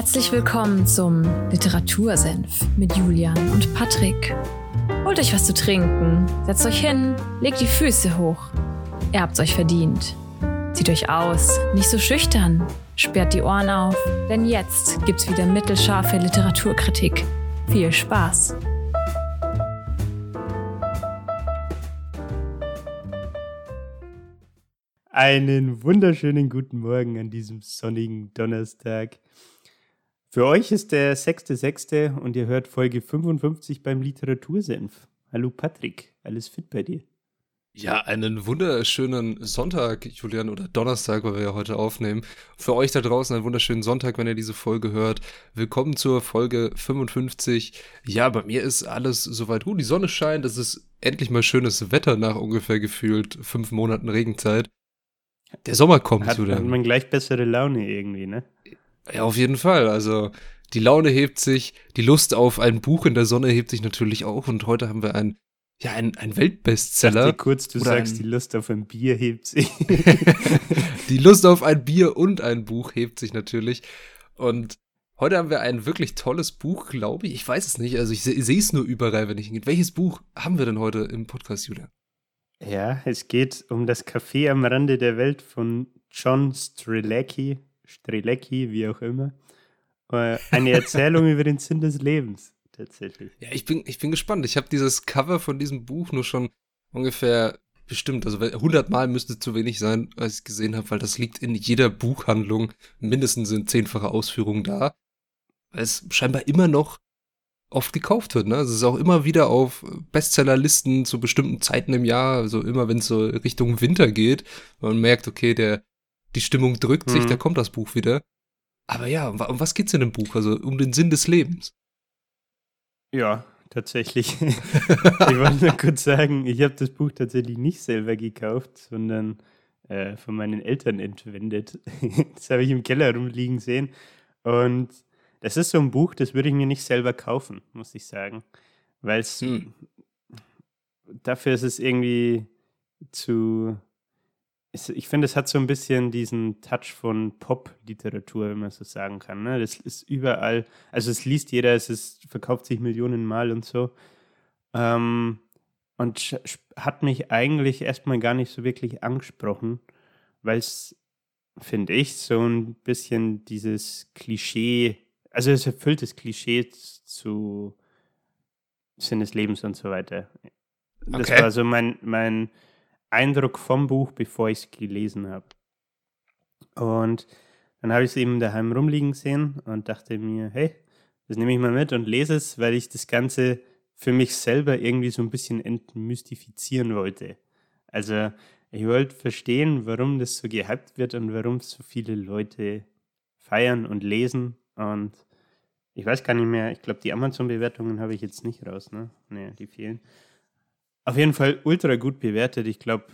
Herzlich willkommen zum Literatursenf mit Julian und Patrick. Holt euch was zu trinken, setzt euch hin, legt die Füße hoch. Ihr habt's euch verdient. Zieht euch aus, nicht so schüchtern, sperrt die Ohren auf, denn jetzt gibt's wieder mittelscharfe Literaturkritik. Viel Spaß! Einen wunderschönen guten Morgen an diesem sonnigen Donnerstag. Für euch ist der 6.6. und ihr hört Folge 55 beim Literatursenf. Hallo Patrick, alles fit bei dir? Ja, einen wunderschönen Sonntag, Julian, oder Donnerstag, weil wir ja heute aufnehmen. Für euch da draußen einen wunderschönen Sonntag, wenn ihr diese Folge hört. Willkommen zur Folge 55. Ja, bei mir ist alles soweit gut. Die Sonne scheint, es ist endlich mal schönes Wetter nach ungefähr gefühlt 5 Monaten Regenzeit. Der Sommer kommt wieder. Hat man gleich bessere Laune irgendwie, ne? Ja, auf jeden Fall. Also die Laune hebt sich, die Lust auf ein Buch in der Sonne hebt sich natürlich auch. Und heute haben wir einen Weltbestseller. Dachte kurz, du sagst, die Lust auf ein Bier hebt sich. Die Lust auf ein Bier und ein Buch hebt sich natürlich. Und heute haben wir ein wirklich tolles Buch, glaube ich. Ich weiß es nicht, also ich sehe es nur überall, wenn ich hingehe. Welches Buch haben wir denn heute im Podcast, Julian? Ja, es geht um das Café am Rande der Welt von John Strelecky, wie auch immer. Eine Erzählung über den Sinn des Lebens, tatsächlich. Ja, ich bin gespannt. Ich habe dieses Cover von diesem Buch nur schon ungefähr bestimmt, also 100 Mal müsste zu wenig sein, als ich es gesehen habe, weil das liegt in jeder Buchhandlung mindestens in 10-facher Ausführung da, weil es scheinbar immer noch oft gekauft wird, ne? Also es ist auch immer wieder auf Bestsellerlisten zu bestimmten Zeiten im Jahr, also immer wenn es so Richtung Winter geht, man merkt, okay, die Stimmung drückt sich, da kommt das Buch wieder. Aber ja, um was geht's in dem Buch? Also um den Sinn des Lebens. Ja, tatsächlich. Ich wollte nur kurz sagen, ich habe das Buch tatsächlich nicht selber gekauft, sondern von meinen Eltern entwendet. Das habe ich im Keller rumliegen sehen und das ist so ein Buch, das würde ich mir nicht selber kaufen, muss ich sagen, weil es dafür ist es irgendwie ich finde, es hat so ein bisschen diesen Touch von Pop-Literatur, wenn man so sagen kann, ne? Das ist überall, also es liest jeder, verkauft sich Millionen Mal und so und hat mich eigentlich erstmal gar nicht so wirklich angesprochen, weil es, finde ich, so ein bisschen dieses Klischee, also es erfüllt das Klischee zu Sinn des Lebens und so weiter. Okay. Das war so mein Eindruck vom Buch, bevor ich es gelesen habe. Und dann habe ich es eben daheim rumliegen sehen und dachte mir, hey, das nehme ich mal mit und lese es, weil ich das Ganze für mich selber irgendwie so ein bisschen entmystifizieren wollte. Also ich wollte verstehen, warum das so gehypt wird und warum so viele Leute feiern und lesen. Und ich weiß gar nicht mehr, ich glaube, die Amazon-Bewertungen habe ich jetzt nicht raus, ne? Ne, die fehlen. Auf jeden Fall ultra gut bewertet. Ich glaube,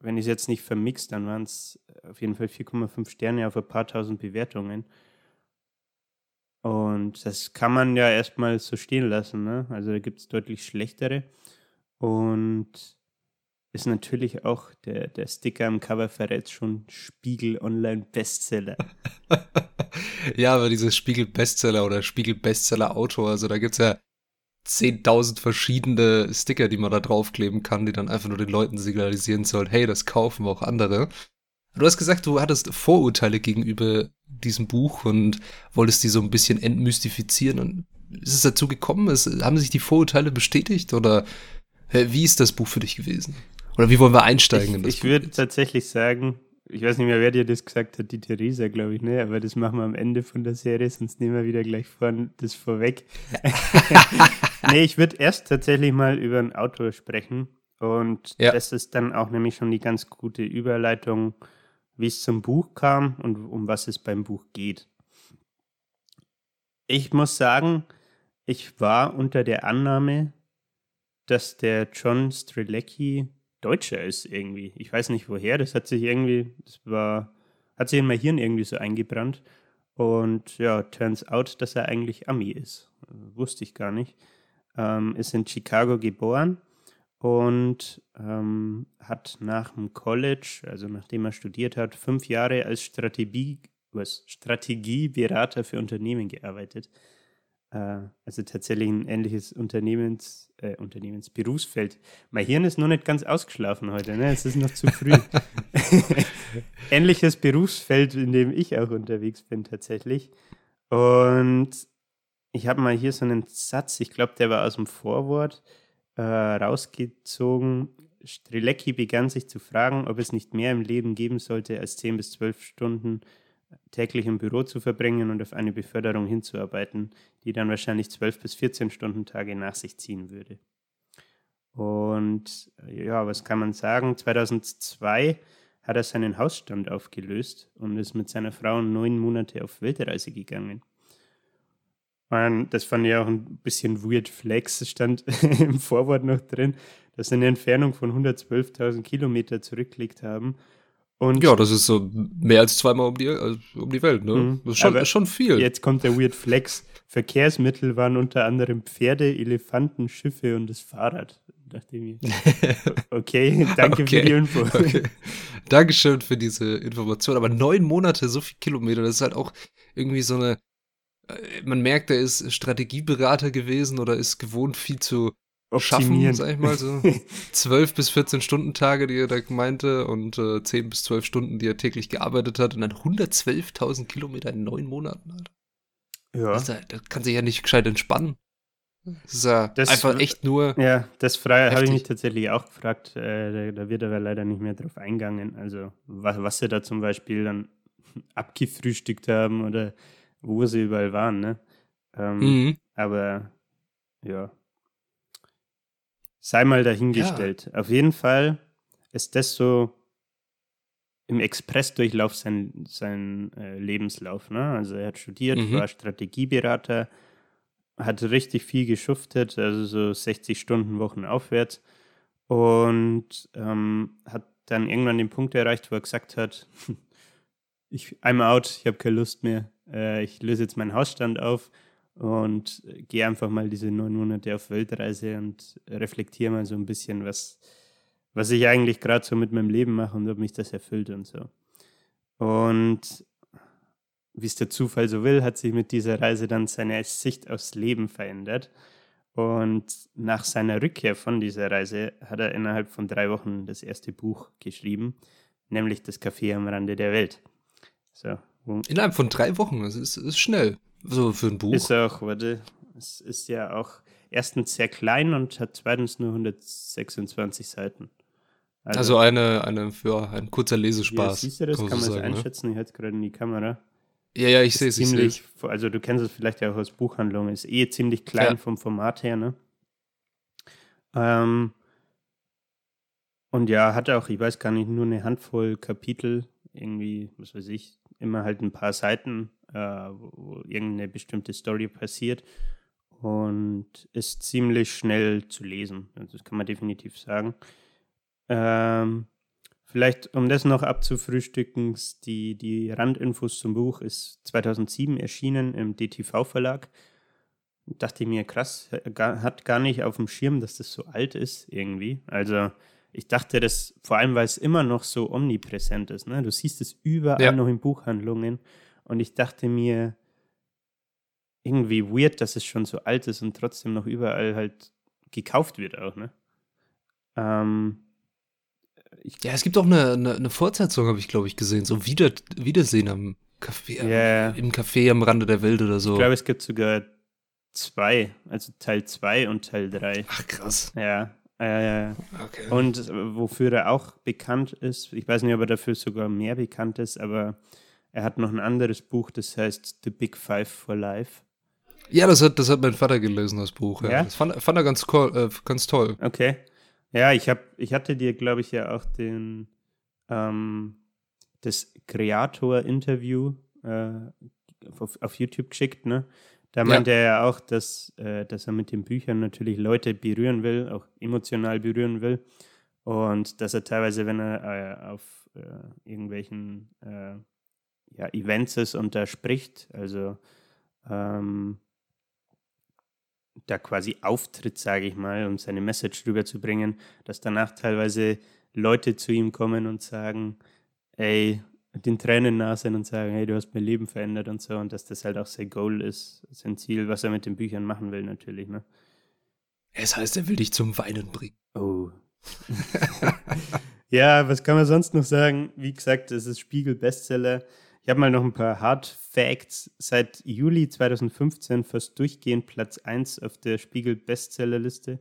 wenn ich es jetzt nicht vermixe, dann waren es auf jeden Fall 4,5 Sterne auf ein paar tausend Bewertungen. Und das kann man ja erstmal so stehen lassen, ne? Also da gibt es deutlich schlechtere. Und ist natürlich auch, der Sticker am Cover verrät schon, Spiegel Online Bestseller. Ja, aber dieses Spiegel Bestseller oder Spiegel Bestseller Autor, also da gibt es ja 10.000 verschiedene Sticker, die man da draufkleben kann, die dann einfach nur den Leuten signalisieren sollen, hey, das kaufen auch andere. Du hast gesagt, du hattest Vorurteile gegenüber diesem Buch und wolltest die so ein bisschen entmystifizieren. Und ist es dazu gekommen? Haben sich die Vorurteile bestätigt oder wie ist das Buch für dich gewesen? Oder wie wollen wir einsteigen in das Buch? Ich würde tatsächlich sagen, ich weiß nicht mehr, wer dir das gesagt hat, die Theresa, glaube ich, ne? Aber das machen wir am Ende von der Serie, sonst nehmen wir wieder gleich das vorweg. Nee, ich würde erst tatsächlich mal über einen Autor sprechen. Und das ist dann auch nämlich schon die ganz gute Überleitung, wie es zum Buch kam und um was es beim Buch geht. Ich muss sagen, ich war unter der Annahme, dass der John Strelecky Deutscher ist irgendwie. Ich weiß nicht woher, das hat sich irgendwie, hat sich in mein Hirn irgendwie so eingebrannt. Und ja, turns out, dass er eigentlich Ami ist. Wusste ich gar nicht. Ist in Chicago geboren und hat nach dem College, also nachdem er studiert hat, 5 Jahre als Strategie, als Strategieberater für Unternehmen gearbeitet. Also tatsächlich ein ähnliches Berufsfeld. Mein Hirn ist noch nicht ganz ausgeschlafen heute, ne? Es ist noch zu früh. Ähnliches Berufsfeld, in dem ich auch unterwegs bin tatsächlich. Und ich habe mal hier so einen Satz, ich glaube, der war aus dem Vorwort rausgezogen. Strelecky begann sich zu fragen, ob es nicht mehr im Leben geben sollte, als 10 bis 12 Stunden täglich im Büro zu verbringen und auf eine Beförderung hinzuarbeiten, die dann wahrscheinlich 12 bis 14 Stunden Tage nach sich ziehen würde. Und ja, was kann man sagen? 2002 hat er seinen Hausstand aufgelöst und ist mit seiner Frau 9 Monate auf Weltreise gegangen. Und das fand ich auch ein bisschen weird flex, stand im Vorwort noch drin, dass sie eine Entfernung von 112.000 Kilometer zurückgelegt haben. Und ja, das ist so mehr als zweimal um die Welt, ne? Mhm. Das ist schon viel. Jetzt kommt der Weird Flex. Verkehrsmittel waren unter anderem Pferde, Elefanten, Schiffe und das Fahrrad. Da dachte ich mir, okay, danke für die Info. Okay. Dankeschön für diese Information. Aber 9 Monate, so viel Kilometer, das ist halt auch irgendwie so eine, man merkt, er ist Strategieberater gewesen oder ist gewohnt, viel zu optimieren. Schaffen, sag ich mal so. 12 bis 14 Stunden Tage, die er da meinte, und 10 bis 12 Stunden, die er täglich gearbeitet hat, und dann 112.000 Kilometer in 9 Monaten, Alter. Ja. Das kann sich ja nicht gescheit entspannen. Das ist ja einfach echt nur. Ja, das habe ich mich tatsächlich auch gefragt. Da wird aber leider nicht mehr drauf eingegangen. Also, was sie da zum Beispiel dann abgefrühstückt haben oder wo sie überall waren, ne? Aber, ja. Sei mal dahingestellt. Ja. Auf jeden Fall ist das so im Expressdurchlauf sein Lebenslauf. Ne? Also er hat studiert, war Strategieberater, hat richtig viel geschuftet, also so 60 Stunden Wochen aufwärts, und hat dann irgendwann den Punkt erreicht, wo er gesagt hat, I'm out, ich habe keine Lust mehr, ich löse jetzt meinen Hausstand auf und gehe einfach mal diese 9 Monate auf Weltreise und reflektiere mal so ein bisschen, was ich eigentlich gerade so mit meinem Leben mache und ob mich das erfüllt und so. Und wie es der Zufall so will, hat sich mit dieser Reise dann seine Sicht aufs Leben verändert. Und nach seiner Rückkehr von dieser Reise hat er innerhalb von 3 Wochen das erste Buch geschrieben, nämlich Das Café am Rande der Welt. So. Innerhalb von 3 Wochen, das ist schnell. So für ein Buch. Es ist ja auch erstens sehr klein und hat zweitens nur 126 Seiten. Also ein kurzer Lesespaß. Ja, siehst du das? Kann man so sagen, einschätzen? Ne? Ich halte gerade in die Kamera. Ja, ich sehe es. Also du kennst es vielleicht ja auch aus Buchhandlungen. Ist ziemlich klein vom Format her, ne? Und ja, hat auch, ich weiß gar nicht, nur eine Handvoll Kapitel. Irgendwie, was weiß ich, immer halt ein paar Seiten, wo irgendeine bestimmte Story passiert, und ist ziemlich schnell zu lesen. Also das kann man definitiv sagen. Vielleicht, um das noch abzufrühstücken, die Randinfos zum Buch ist 2007 erschienen im DTV-Verlag. Dachte ich mir, krass, hat gar nicht auf dem Schirm, dass das so alt ist irgendwie. Also ich dachte, das vor allem, weil es immer noch so omnipräsent ist. Ne? Du siehst es überall noch in Buchhandlungen. Und ich dachte mir, irgendwie weird, dass es schon so alt ist und trotzdem noch überall halt gekauft wird auch, ne? Es gibt auch eine Fortsetzung, habe ich, glaube ich, gesehen. So Wiedersehen am Café, im Café am Rande der Welt oder so. Ich glaube, es gibt sogar 2, also Teil 2 und Teil 3. Ach, krass. Ja. Okay. Und wofür er auch bekannt ist, ich weiß nicht, ob er dafür sogar mehr bekannt ist, aber er hat noch ein anderes Buch, das heißt The Big Five for Life. Ja, das hat mein Vater gelesen, das Buch. Ja? Ja? Das fand er ganz cool, ganz toll. Okay. Ja, ich hatte dir, glaube ich, ja auch das Creator-Interview auf YouTube geschickt, ne? Da meint er ja auch, dass er mit den Büchern natürlich Leute berühren will, auch emotional berühren will. Und dass er teilweise, wenn er auf irgendwelchen Events ist und da spricht, also da quasi auftritt, sage ich mal, um seine Message rüberzubringen, dass danach teilweise Leute zu ihm kommen und sagen, ey, den Tränen nah sein und sagen, hey, du hast mein Leben verändert und so, und dass das halt auch sein Goal ist, sein Ziel, was er mit den Büchern machen will natürlich, ne? Es heißt, er will dich zum Weinen bringen. Oh. Ja, was kann man sonst noch sagen? Wie gesagt, es ist Spiegel-Bestseller. Ich habe mal noch ein paar Hard Facts. Seit Juli 2015 fast durchgehend Platz 1 auf der Spiegel-Bestsellerliste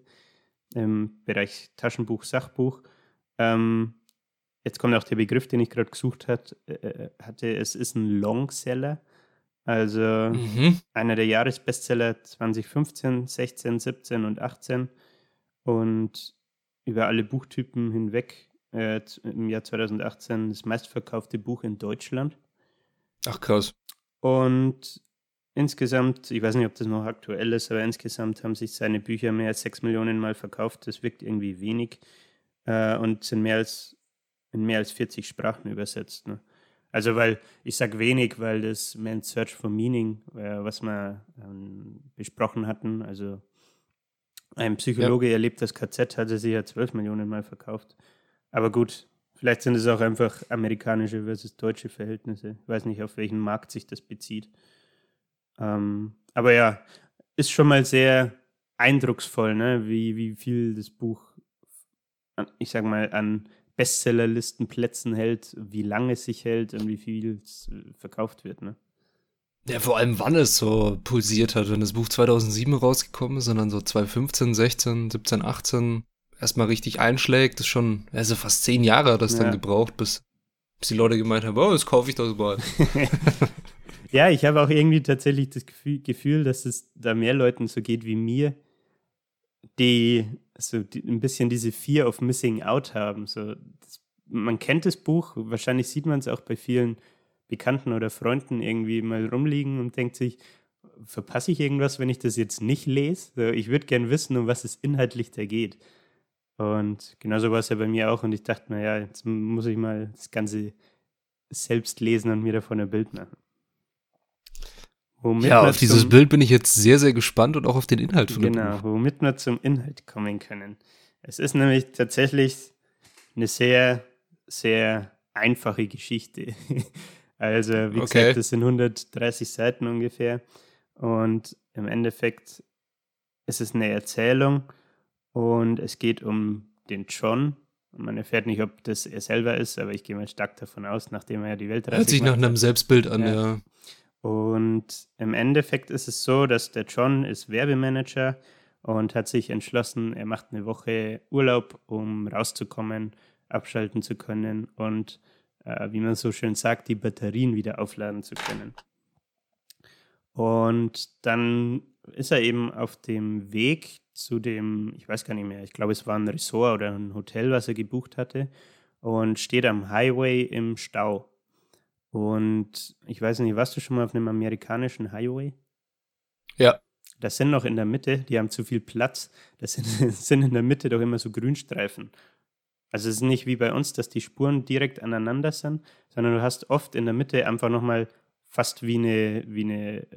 im Bereich Taschenbuch, Sachbuch. Jetzt kommt auch der Begriff, den ich gerade gesucht hatte. Es ist ein Longseller, also einer der Jahresbestseller 2015, 16, 17 und 18 und über alle Buchtypen hinweg im Jahr 2018 das meistverkaufte Buch in Deutschland. Ach, krass. Und insgesamt, ich weiß nicht, ob das noch aktuell ist, aber insgesamt haben sich seine Bücher mehr als 6 Millionen Mal verkauft. Das wirkt irgendwie wenig und sind in mehr als 40 Sprachen übersetzt. Ne? Also, weil ich sage wenig, weil das Man's Search for Meaning, was wir besprochen hatten, also ein Psychologe erlebt das KZ, hatte sich ja 12 Millionen Mal verkauft. Aber gut, vielleicht sind es auch einfach amerikanische versus deutsche Verhältnisse. Ich weiß nicht, auf welchen Markt sich das bezieht. Aber ja, ist schon mal sehr eindrucksvoll, ne? Wie viel das Buch, ich sag mal, an Bestsellerlistenplätzen hält, wie lange es sich hält und wie viel es verkauft wird, ne? Ja, vor allem wann es so pulsiert hat, wenn das Buch 2007 rausgekommen ist, sondern so 2015, 16, 17, 18 erstmal richtig einschlägt, ist schon, also fast 10 Jahre hat das dann gebraucht, bis die Leute gemeint haben, oh, jetzt kaufe ich das mal. Ja, ich habe auch irgendwie tatsächlich das Gefühl, dass es da mehr Leuten so geht wie mir, die ein bisschen diese Fear of Missing Out haben. So, man kennt das Buch, wahrscheinlich sieht man es auch bei vielen Bekannten oder Freunden irgendwie mal rumliegen und denkt sich, verpasse ich irgendwas, wenn ich das jetzt nicht lese? So, ich würde gern wissen, um was es inhaltlich da geht. Und genauso war es ja bei mir auch und ich dachte, naja, jetzt muss ich mal das Ganze selbst lesen und mir davon ein Bild machen. Womit auf dieses Bild bin ich jetzt sehr, sehr gespannt und auch auf den Inhalt von dem Buch. Genau, womit wir zum Inhalt kommen können. Es ist nämlich tatsächlich eine sehr, sehr einfache Geschichte. Also, wie gesagt, das sind 130 Seiten ungefähr. Und im Endeffekt ist es eine Erzählung und es geht um den John. Man erfährt nicht, ob das er selber ist, aber ich gehe mal stark davon aus, nachdem er ja die Weltreise gemacht hat. Hört sich nach einem Selbstbild an, ja. Und im Endeffekt ist es so, dass der John ist Werbemanager und hat sich entschlossen, er macht eine Woche Urlaub, um rauszukommen, abschalten zu können und, wie man so schön sagt, die Batterien wieder aufladen zu können. Und dann ist er eben auf dem Weg zu dem, ich weiß gar nicht mehr, ich glaube, es war ein Resort oder ein Hotel, was er gebucht hatte, und steht am Highway im Stau. Und ich weiß nicht, warst du schon mal auf einem amerikanischen Highway? Ja. Das sind noch in der Mitte, die haben zu viel Platz, das sind in der Mitte doch immer so Grünstreifen. Also es ist nicht wie bei uns, dass die Spuren direkt aneinander sind, sondern du hast oft in der Mitte einfach nochmal fast wie eine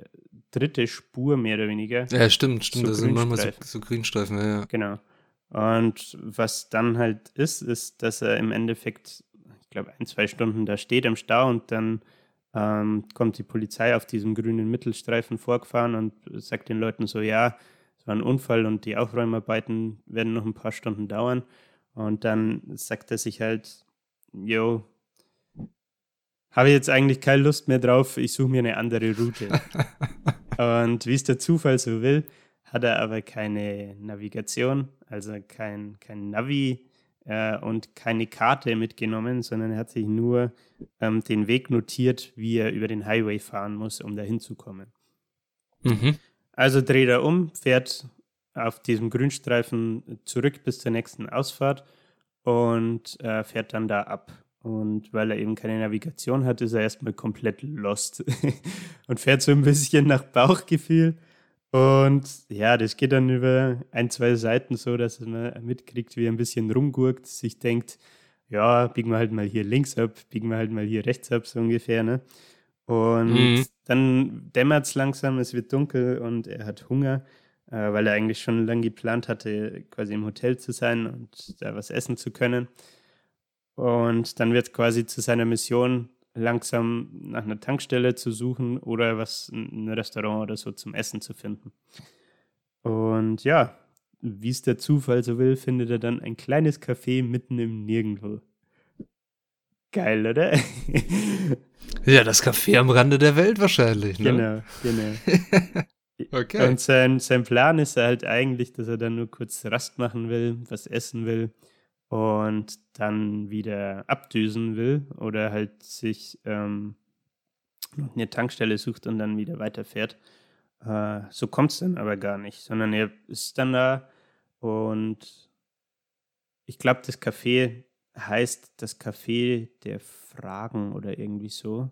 dritte Spur mehr oder weniger. Ja, stimmt, so das sind manchmal so Grünstreifen, ja. Genau. Und was dann halt ist, dass er im Endeffekt, ich glaube, 1-2 Stunden da steht im Stau und dann kommt die Polizei auf diesem grünen Mittelstreifen vorgefahren und sagt den Leuten so, ja, es war ein Unfall und die Aufräumarbeiten werden noch ein paar Stunden dauern. Und dann sagt er sich halt, yo, habe ich jetzt eigentlich keine Lust mehr drauf, ich suche mir eine andere Route. Und wie es der Zufall so will, hat er aber keine Navigation, also kein Navi und keine Karte mitgenommen, sondern er hat sich nur den Weg notiert, wie er über den Highway fahren muss, um da hinzukommen. Mhm. Also dreht er um, fährt auf diesem Grünstreifen zurück bis zur nächsten Ausfahrt und fährt dann da ab. Und weil er eben keine Navigation hat, ist er erstmal komplett lost und fährt so ein bisschen nach Bauchgefühl. Und ja, das geht dann über 1-2 Seiten so, dass man mitkriegt, wie er ein bisschen rumgurkt, sich denkt, ja, biegen wir halt mal hier links ab, biegen wir halt mal hier rechts ab, so ungefähr, ne? Und dann dämmert es langsam, es wird dunkel und er hat Hunger, weil er eigentlich schon lange geplant hatte, quasi im Hotel zu sein und da was essen zu können. Und dann wird quasi zu seiner Mission, langsam nach einer Tankstelle zu suchen oder ein Restaurant oder so zum Essen zu finden. Und ja, wie es der Zufall so will, findet er dann ein kleines Café mitten im Nirgendwo. Geil, oder? Ja, das Café am Rande der Welt wahrscheinlich, ne? Genau. Okay. Und sein Plan ist halt eigentlich, dass er dann nur kurz Rast machen will, was essen will und dann wieder abdüsen will oder halt sich eine Tankstelle sucht und dann wieder weiterfährt. So kommt es dann aber gar nicht, sondern er ist dann da und ich glaube, das Café heißt das Café der Fragen oder irgendwie so.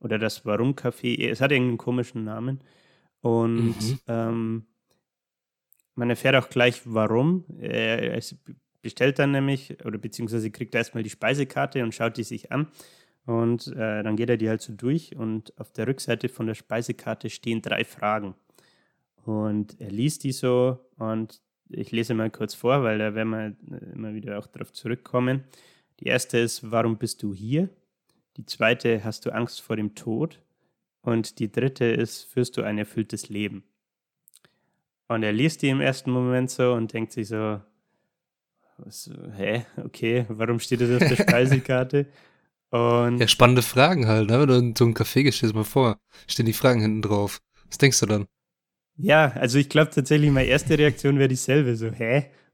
Oder das Warum-Café. Es hat irgendeinen komischen Namen. Und man erfährt auch gleich, warum. Er bestellt dann nämlich, oder beziehungsweise kriegt er erstmal die Speisekarte und schaut die sich an. Und dann geht er die halt so durch. Und auf der Rückseite von der Speisekarte stehen 3 Fragen. Und er liest die so und ich lese mal kurz vor, weil da werden wir immer wieder auch drauf zurückkommen. Die erste ist, warum bist du hier? Die zweite, hast du Angst vor dem Tod? Und die dritte ist, führst du ein erfülltes Leben? Und er liest die im ersten Moment so und denkt sich so, okay, warum steht das auf der Speisekarte? Und ja, spannende Fragen halt, ne? Wenn du in so einem Café gehst, stehst du mal vor, stehen die Fragen hinten drauf. Was denkst du dann? Ja, also ich glaube tatsächlich, meine erste Reaktion wäre dieselbe, so,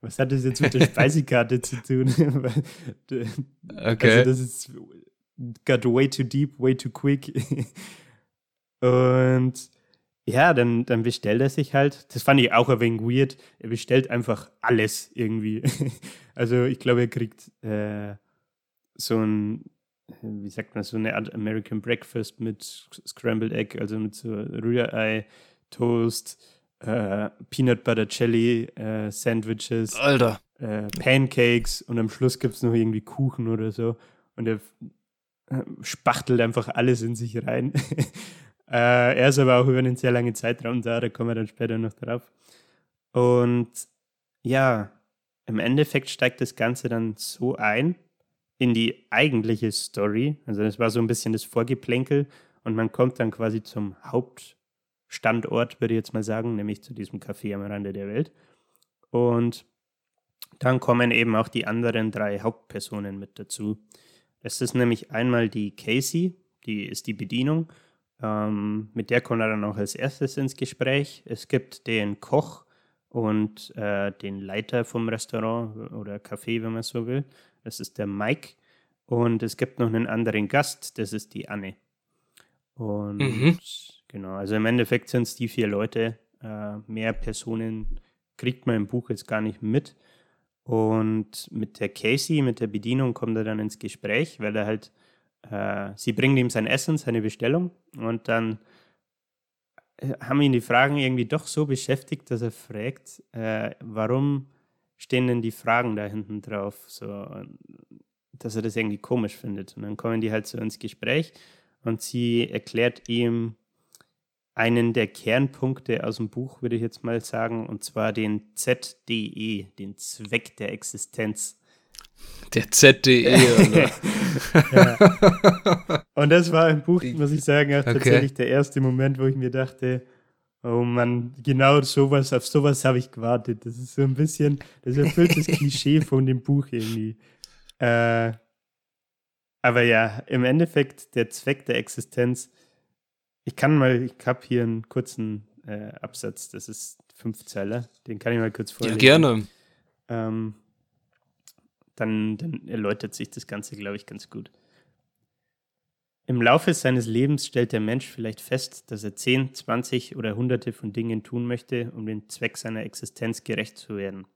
was hat das jetzt mit der Speisekarte zu tun? Okay. Also das ist got way too deep, way too quick. Und ja, dann bestellt er sich halt, das fand ich auch ein wenig weird, er bestellt einfach alles irgendwie. Also ich glaube, er kriegt so eine Art American Breakfast mit Scrambled Egg, also mit so Rührei, Toast, Peanut Butter Jelly, Sandwiches, Alter. Pancakes und am Schluss gibt es noch irgendwie Kuchen oder so. Und er spachtelt einfach alles in sich rein. Er ist aber auch über einen sehr langen Zeitraum da kommen wir dann später noch drauf. Und ja, im Endeffekt steigt das Ganze dann so ein in die eigentliche Story. Also das war so ein bisschen das Vorgeplänkel und man kommt dann quasi zum Hauptstandort, würde ich jetzt mal sagen, nämlich zu diesem Café am Rande der Welt. Und dann kommen eben auch die anderen 3 Hauptpersonen mit dazu. Das ist nämlich einmal die Casey, die ist die Bedienung, mit der kommt er dann auch als erstes ins Gespräch. Es gibt den Koch und den Leiter vom Restaurant oder Café, wenn man so will. Das ist der Mike. Und es gibt noch einen anderen Gast, das ist die Anne. Und genau, also im Endeffekt sind es die 4 Leute. Mehr Personen kriegt man im Buch jetzt gar nicht mit. Und mit der Casey, mit der Bedienung, kommt er dann ins Gespräch, weil er halt, sie bringt ihm sein Essen, seine Bestellung und dann haben ihn die Fragen irgendwie doch so beschäftigt, dass er fragt, warum stehen denn die Fragen da hinten drauf, so, dass er das irgendwie komisch findet. Und dann kommen die halt so ins Gespräch und sie erklärt ihm einen der Kernpunkte aus dem Buch, würde ich jetzt mal sagen, und zwar den ZDE, den Zweck der Existenz. Der ZDE, oder? Ja. Und das war im Buch, muss ich sagen, auch tatsächlich der erste Moment, wo ich mir dachte, oh Mann, genau sowas, auf sowas habe ich gewartet. Das ist so ein bisschen, das erfüllt das Klischee von dem Buch irgendwie. Aber ja, im Endeffekt, der Zweck der Existenz, ich habe hier einen kurzen Absatz, das ist 5 Zeiler, den kann ich mal kurz vorlesen. Ja, gerne. Dann erläutert sich das Ganze, glaube ich, ganz gut. Im Laufe seines Lebens stellt der Mensch vielleicht fest, dass er 10, 20 oder Hunderte von Dingen tun möchte, um dem Zweck seiner Existenz gerecht zu werden.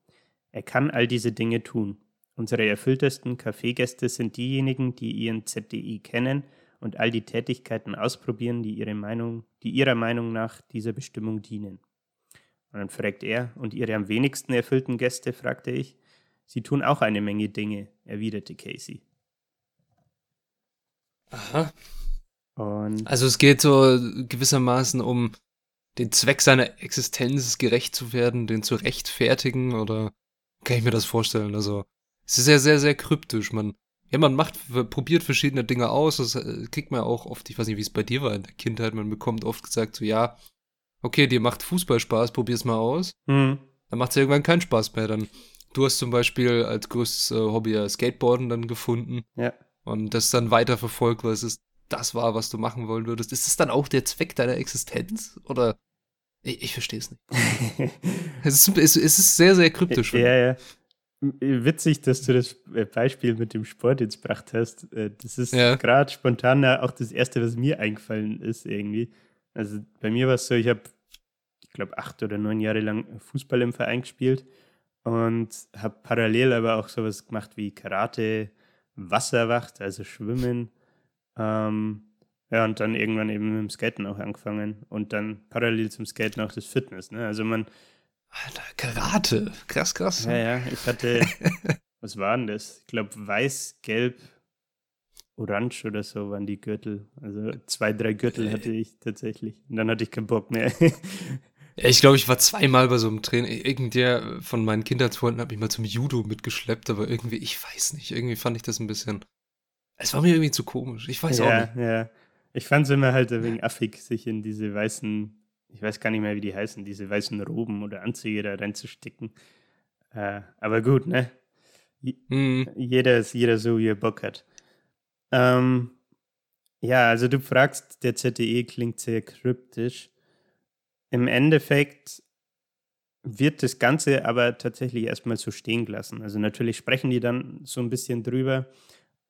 Er kann all diese Dinge tun. Unsere erfülltesten Kaffeegäste sind diejenigen, die ihren ZDI kennen und all die Tätigkeiten ausprobieren, die ihrer Meinung nach dieser Bestimmung dienen. Und dann fragt er, und ihre am wenigsten erfüllten Gäste, fragte ich, sie tun auch eine Menge Dinge, erwiderte Casey. Aha. Und also es geht so gewissermaßen um den Zweck seiner Existenz gerecht zu werden, den zu rechtfertigen, oder kann ich mir das vorstellen? Also es ist ja sehr, sehr kryptisch. Man Ja, man probiert verschiedene Dinge aus. Das kriegt man ja auch oft, ich weiß nicht, wie es bei dir war in der Kindheit, man bekommt oft gesagt so, ja, okay, dir macht Fußball Spaß, probier's mal aus. Mhm. Dann macht's ja irgendwann keinen Spaß mehr. Dann, du hast zum Beispiel als größtes Hobby ja Skateboarden dann gefunden. Ja. Und das dann weiterverfolgt, weil es ist, das war, was du machen wollen würdest. Ist das dann auch der Zweck deiner Existenz? Oder? Ich verstehe es nicht. Es ist sehr, sehr kryptisch. Ja. Witzig, dass du das Beispiel mit dem Sport jetzt gebracht hast. Das ist gerade spontan auch das Erste, was mir eingefallen ist irgendwie. Also bei mir war es so, ich habe, ich glaube, 8 oder 9 Jahre lang Fußball im Verein gespielt und habe parallel aber auch sowas gemacht wie Karate, Wasserwacht, also Schwimmen. Und dann irgendwann eben mit dem Skaten auch angefangen und dann parallel zum Skaten auch das Fitness, ne? Also man... Alter, Karate! Krass. Ja, ich hatte... was waren das? Ich glaube, weiß, gelb, orange oder so waren die Gürtel. Also 2, 3 Gürtel hatte ich tatsächlich. Und dann hatte ich keinen Bock mehr. Ich glaube, ich war 2-mal bei so einem Training. Irgendwer von meinen Kindheitsfreunden hat mich mal zum Judo mitgeschleppt, aber irgendwie, ich weiß nicht, irgendwie fand ich das ein bisschen... Es war mir irgendwie zu komisch. Ich weiß auch nicht. Ja. Ich fand es immer halt ein wenig affig, sich in diese weißen, ich weiß gar nicht mehr, wie die heißen, diese weißen Roben oder Anzüge da reinzustecken. Aber gut, ne? Jeder ist jeder so, wie er Bock hat. Also du fragst, der ZDE klingt sehr kryptisch. Im Endeffekt wird das Ganze aber tatsächlich erstmal so stehen gelassen. Also natürlich sprechen die dann so ein bisschen drüber.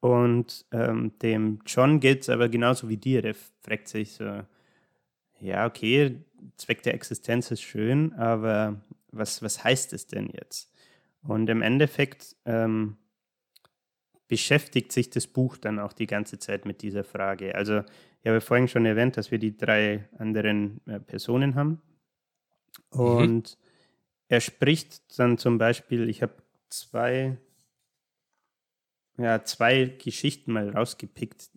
Und dem John geht es aber genauso wie dir. Der fragt sich so, ja, okay, Zweck der Existenz ist schön, aber was heißt es denn jetzt? Und im Endeffekt beschäftigt sich das Buch dann auch die ganze Zeit mit dieser Frage. Also ich habe vorhin schon erwähnt, dass wir die 3 anderen Personen haben. Und er spricht dann zum Beispiel, ich habe 2 Geschichten mal rausgepickt,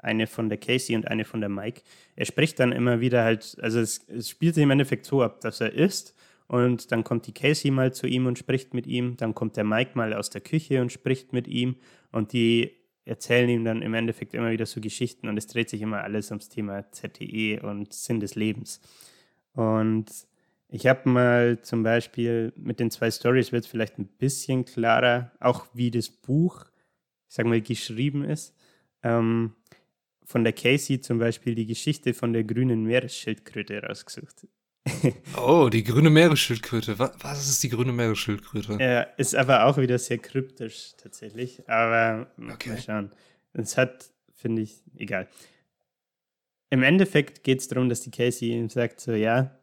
eine von der Casey und eine von der Mike. Er spricht dann immer wieder halt, also es spielt sich im Endeffekt so ab, dass er isst und dann kommt die Casey mal zu ihm und spricht mit ihm, dann kommt der Mike mal aus der Küche und spricht mit ihm und die erzählen ihm dann im Endeffekt immer wieder so Geschichten und es dreht sich immer alles ums Thema ZTE und Sinn des Lebens. Und ich habe mal zum Beispiel mit den 2 Stories wird es vielleicht ein bisschen klarer, auch wie das Buch, ich sag mal, geschrieben ist. Von der Casey zum Beispiel die Geschichte von der grünen Meeresschildkröte rausgesucht. Oh, die grüne Meeresschildkröte. Was ist die grüne Meeresschildkröte? Ja, ist aber auch wieder sehr kryptisch tatsächlich. Aber mal schauen. Es hat, finde ich, egal. Im Endeffekt geht es darum, dass die Casey ihm sagt so, ja,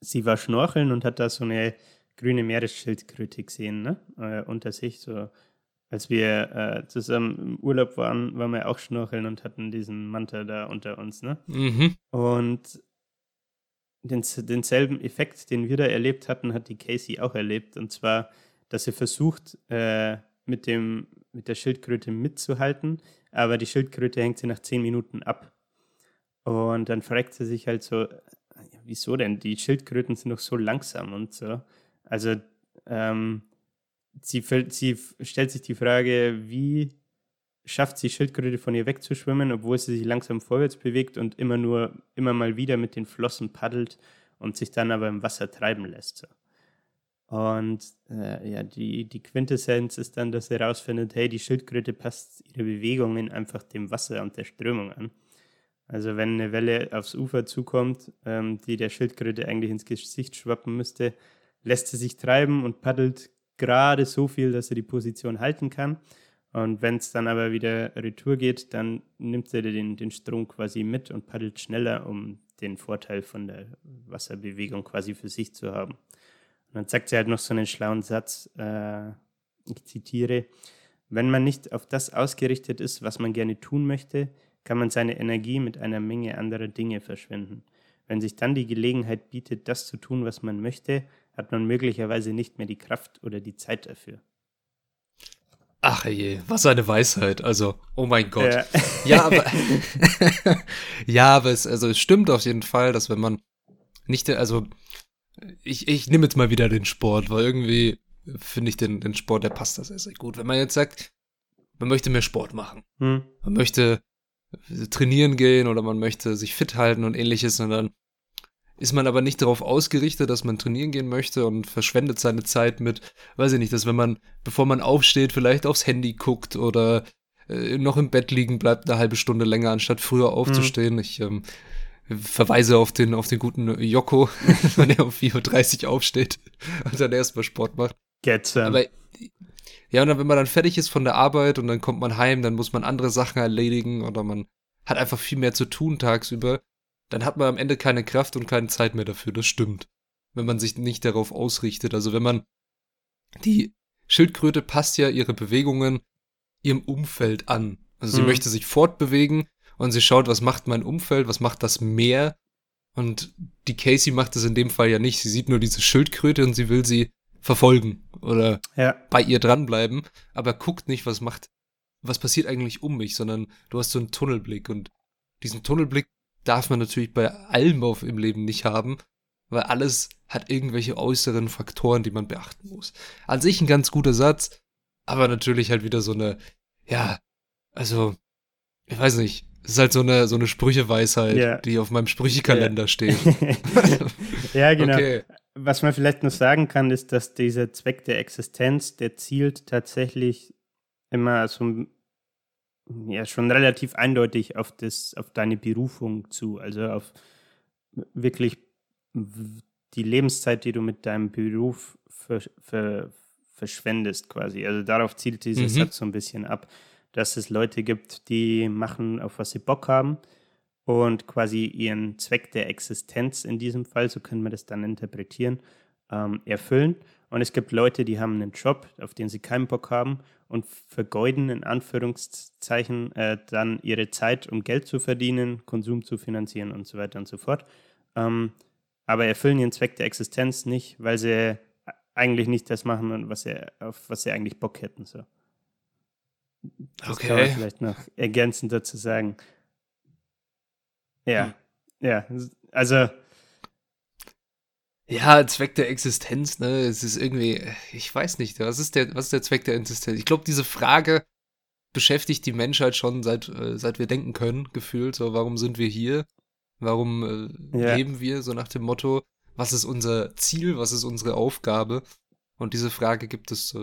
sie war schnorcheln und hat da so eine grüne Meeresschildkröte gesehen, ne? Unter sich. So, als wir zusammen im Urlaub waren wir auch schnorcheln und hatten diesen Manta da unter uns, ne? Und denselben Effekt, den wir da erlebt hatten, hat die Casey auch erlebt. Und zwar, dass sie versucht, mit der Schildkröte mitzuhalten, aber die Schildkröte hängt sie nach 10 Minuten ab. Und dann fragt sie sich halt so, wieso denn? Die Schildkröten sind doch so langsam und so. Also sie stellt sich die Frage, wie schafft sie Schildkröte von ihr wegzuschwimmen, obwohl sie sich langsam vorwärts bewegt und immer mal wieder mit den Flossen paddelt und sich dann aber im Wasser treiben lässt. So. Und die Quintessenz ist dann, dass sie herausfindet, hey, die Schildkröte passt ihre Bewegungen einfach dem Wasser und der Strömung an. Also wenn eine Welle aufs Ufer zukommt, die der Schildkröte eigentlich ins Gesicht schwappen müsste, lässt sie sich treiben und paddelt gerade so viel, dass sie die Position halten kann. Und wenn es dann aber wieder retour geht, dann nimmt sie den Strom quasi mit und paddelt schneller, um den Vorteil von der Wasserbewegung quasi für sich zu haben. Und dann sagt sie halt noch so einen schlauen Satz, ich zitiere, wenn man nicht auf das ausgerichtet ist, was man gerne tun möchte, kann man seine Energie mit einer Menge anderer Dinge verschwenden. Wenn sich dann die Gelegenheit bietet, das zu tun, was man möchte, hat man möglicherweise nicht mehr die Kraft oder die Zeit dafür. Ach je, was eine Weisheit. Also, oh mein Gott. Ja, aber es stimmt auf jeden Fall, dass wenn man nicht, also ich nehme jetzt mal wieder den Sport, weil irgendwie finde ich den Sport, der passt das sehr, sehr gut. Wenn man jetzt sagt, man möchte mehr Sport machen. Hm. Man möchte trainieren gehen oder man möchte sich fit halten und ähnliches. Und dann ist man aber nicht darauf ausgerichtet, dass man trainieren gehen möchte und verschwendet seine Zeit mit, weiß ich nicht, dass wenn man, bevor man aufsteht, vielleicht aufs Handy guckt oder noch im Bett liegen bleibt eine halbe Stunde länger, anstatt früher aufzustehen. Mhm. Ich verweise auf den guten Joko, wenn er um 4.30 Uhr aufsteht und dann erstmal Sport macht. Get them. Aber ja, und dann, wenn man dann fertig ist von der Arbeit und dann kommt man heim, dann muss man andere Sachen erledigen oder man hat einfach viel mehr zu tun tagsüber, dann hat man am Ende keine Kraft und keine Zeit mehr dafür. Das stimmt. Wenn man sich nicht darauf ausrichtet. Also wenn man, die Schildkröte passt ja ihre Bewegungen ihrem Umfeld an. Also sie möchte sich fortbewegen und sie schaut, was macht mein Umfeld, was macht das Meer. Und die Casey macht das in dem Fall ja nicht. Sie sieht nur diese Schildkröte und sie will sie verfolgen oder bei ihr dranbleiben, aber guckt nicht, was passiert eigentlich um mich, sondern du hast so einen Tunnelblick und diesen Tunnelblick darf man natürlich bei allem im Leben nicht haben, weil alles hat irgendwelche äußeren Faktoren, die man beachten muss. An sich ein ganz guter Satz, aber natürlich halt wieder so eine, ja, also, ich weiß nicht, es ist halt so eine Sprücheweisheit, die auf meinem Sprüchekalender steht. Ja, genau. Okay. Was man vielleicht noch sagen kann, ist, dass dieser Zweck der Existenz, der zielt tatsächlich immer so, ja, schon relativ eindeutig auf deine Berufung zu, also auf wirklich die Lebenszeit, die du mit deinem Beruf verschwendest quasi. Also darauf zielt dieser Satz so ein bisschen ab, dass es Leute gibt, die machen, auf was sie Bock haben, und quasi ihren Zweck der Existenz in diesem Fall, so können wir das dann interpretieren, erfüllen. Und es gibt Leute, die haben einen Job, auf den sie keinen Bock haben und vergeuden in Anführungszeichen dann ihre Zeit, um Geld zu verdienen, Konsum zu finanzieren und so weiter und so fort. Aber erfüllen ihren Zweck der Existenz nicht, weil sie eigentlich nicht das machen, auf was sie eigentlich Bock hätten. So. Das kann man vielleicht noch ergänzend dazu sagen. Ja, also. Ja, Zweck der Existenz, ne, es ist irgendwie, ich weiß nicht, was ist der Zweck der Existenz? Ich glaube, diese Frage beschäftigt die Menschheit schon seit wir denken können, gefühlt, so, warum sind wir hier? Warum leben wir? So nach dem Motto, was ist unser Ziel? Was ist unsere Aufgabe? Und diese Frage gibt es,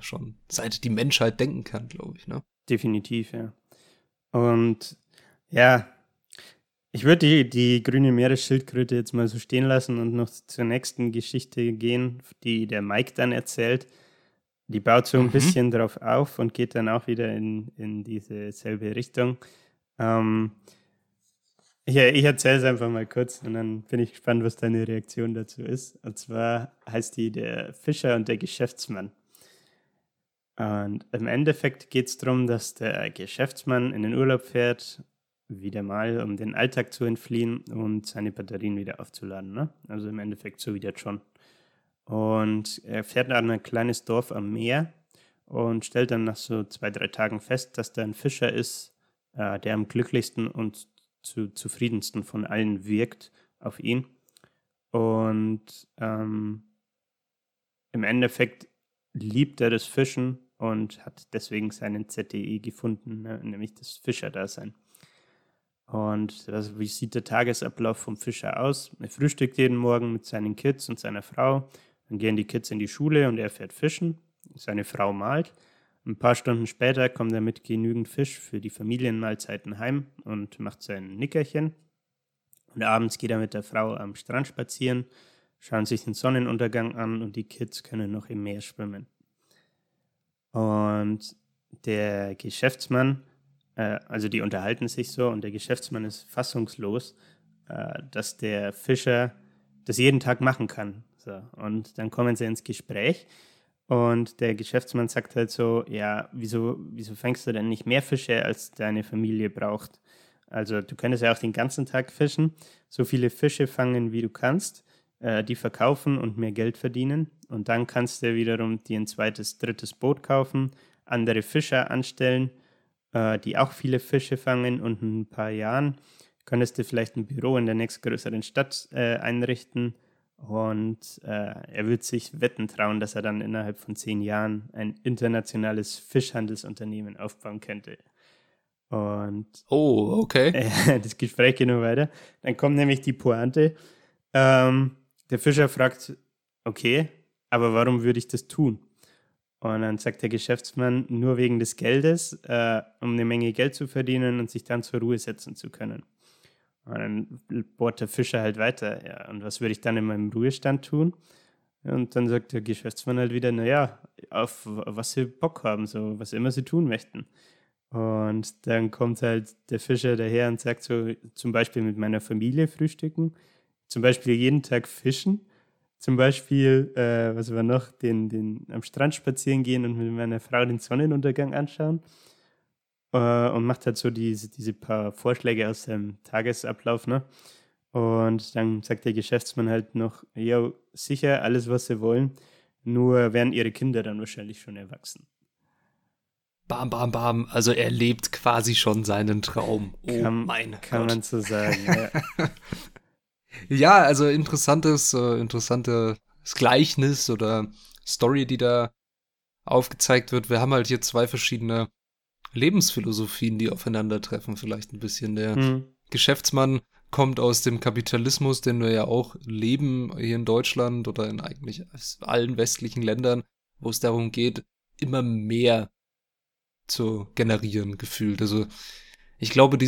schon seit die Menschheit denken kann, glaube ich, ne? Definitiv, ja. Und, ja, ich würde die grüne Meeresschildkröte jetzt mal so stehen lassen und noch zur nächsten Geschichte gehen, die der Mike dann erzählt. Die baut so ein bisschen drauf auf und geht dann auch wieder in diese selbe Richtung. Ich erzähle es einfach mal kurz und dann bin ich gespannt, was deine Reaktion dazu ist. Und zwar heißt die Der Fischer und der Geschäftsmann. Und im Endeffekt geht es darum, dass der Geschäftsmann in den Urlaub fährt, wieder mal, um den Alltag zu entfliehen und seine Batterien wieder aufzuladen, ne? Also im Endeffekt so wie der John. Und er fährt an ein kleines Dorf am Meer und stellt dann nach so 2-3 Tagen fest, dass da ein Fischer ist, der am glücklichsten und zufriedensten von allen wirkt auf ihn. Und im Endeffekt liebt er das Fischen und hat deswegen seinen ZDE gefunden, ne? Nämlich das Fischerdasein. Und wie sieht der Tagesablauf vom Fischer aus? Er frühstückt jeden Morgen mit seinen Kids und seiner Frau. Dann gehen die Kids in die Schule und er fährt fischen. Seine Frau malt. Ein paar Stunden später kommt er mit genügend Fisch für die Familienmahlzeiten heim und macht sein Nickerchen. Und abends geht er mit der Frau am Strand spazieren, schauen sich den Sonnenuntergang an und die Kids können noch im Meer schwimmen. Und der Geschäftsmann, also die unterhalten sich so und der Geschäftsmann ist fassungslos, dass der Fischer das jeden Tag machen kann. So. Und dann kommen sie ins Gespräch und der Geschäftsmann sagt halt so, ja, wieso fängst du denn nicht mehr Fische, als deine Familie braucht? Also du könntest ja auch den ganzen Tag fischen, so viele Fische fangen, wie du kannst, die verkaufen und mehr Geld verdienen und dann kannst du wiederum dir ein zweites, drittes Boot kaufen, andere Fischer anstellen, die auch viele Fische fangen und in ein paar Jahren könntest du vielleicht ein Büro in der nächstgrößeren Stadt einrichten Und er wird sich wetten trauen, dass er dann innerhalb von 10 Jahren ein internationales Fischhandelsunternehmen aufbauen könnte. Und oh, okay. Das Gespräch geht noch weiter. Dann kommt nämlich die Pointe. Der Fischer fragt, okay, aber warum würde ich das tun? Und dann sagt der Geschäftsmann, nur wegen des Geldes, um eine Menge Geld zu verdienen und sich dann zur Ruhe setzen zu können. Und dann bohrt der Fischer halt weiter. Ja, und was würde ich dann in meinem Ruhestand tun? Und dann sagt der Geschäftsmann halt wieder, naja, auf was sie Bock haben, so was immer sie tun möchten. Und dann kommt halt der Fischer daher und sagt so, zum Beispiel mit meiner Familie frühstücken, zum Beispiel jeden Tag fischen, zum Beispiel, was war noch, den am Strand spazieren gehen und mit meiner Frau den Sonnenuntergang anschauen. Und macht halt so diese paar Vorschläge aus seinem Tagesablauf, ne? Und dann sagt der Geschäftsmann halt noch, ja, sicher, alles, was sie wollen, nur werden ihre Kinder dann wahrscheinlich schon erwachsen. Bam, bam, bam. Also er lebt quasi schon seinen Traum. Oh mein Gott. Kann man so sagen, ja. Ja, also interessantes Gleichnis oder Story, die da aufgezeigt wird. Wir haben halt hier zwei verschiedene Lebensphilosophien, die aufeinandertreffen, vielleicht ein bisschen. Der Geschäftsmann kommt aus dem Kapitalismus, den wir ja auch leben hier in Deutschland oder in eigentlich allen westlichen Ländern, wo es darum geht, immer mehr zu generieren, gefühlt. Also ich glaube,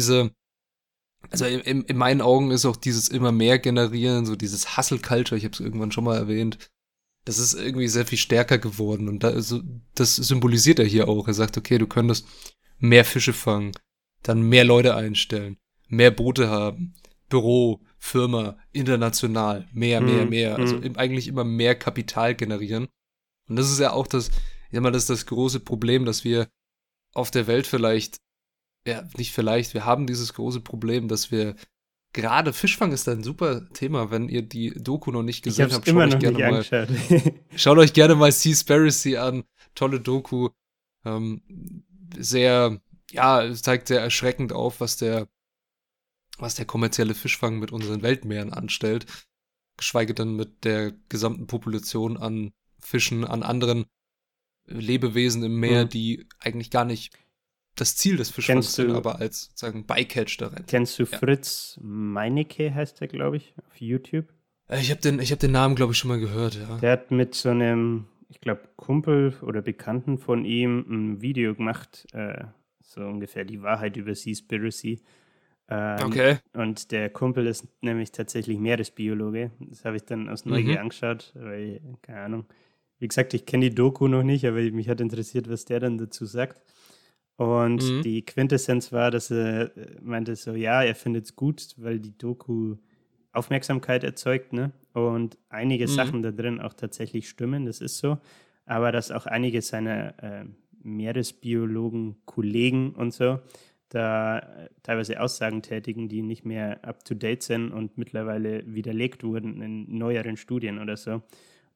in meinen Augen ist auch dieses immer mehr generieren, so dieses Hustle-Culture, ich habe es irgendwann schon mal erwähnt, das ist irgendwie sehr viel stärker geworden und das symbolisiert er hier auch. Er sagt, okay, du könntest mehr Fische fangen, dann mehr Leute einstellen, mehr Boote haben, Büro, Firma, international, mehr, also eigentlich immer mehr Kapital generieren. Und das ist ja auch das große Problem, dass wir auf der Welt wir haben dieses große Problem, dass wir gerade Fischfang ist ein super Thema, wenn ihr die Doku noch nicht gesehen habt. Schaut euch gerne mal Seaspiracy an, tolle Doku, es zeigt sehr erschreckend auf, was der kommerzielle Fischfang mit unseren Weltmeeren anstellt, geschweige denn mit der gesamten Population an Fischen, an anderen Lebewesen im Meer, die eigentlich gar nicht das Ziel des Fischfangs sind, aber als sozusagen Bycatch da rein. Kennst du Fritz Meineke, heißt der, glaube ich, auf YouTube? Ich hab den Namen, glaube ich, schon mal gehört, ja. Der hat mit so einem, ich glaube, Kumpel oder Bekannten von ihm ein Video gemacht, so ungefähr die Wahrheit über Seaspiracy. Okay. Und der Kumpel ist nämlich tatsächlich Meeresbiologe. Das habe ich dann aus Neugier angeschaut, weil, keine Ahnung, wie gesagt, ich kenne die Doku noch nicht, aber mich hat interessiert, was der dann dazu sagt. Und die Quintessenz war, dass er meinte so, ja, er findet es gut, weil die Doku Aufmerksamkeit erzeugt, ne? Und einige Sachen da drin auch tatsächlich stimmen, das ist so. Aber dass auch einige seiner Meeresbiologen, Kollegen und so da teilweise Aussagen tätigen, die nicht mehr up-to-date sind und mittlerweile widerlegt wurden in neueren Studien oder so.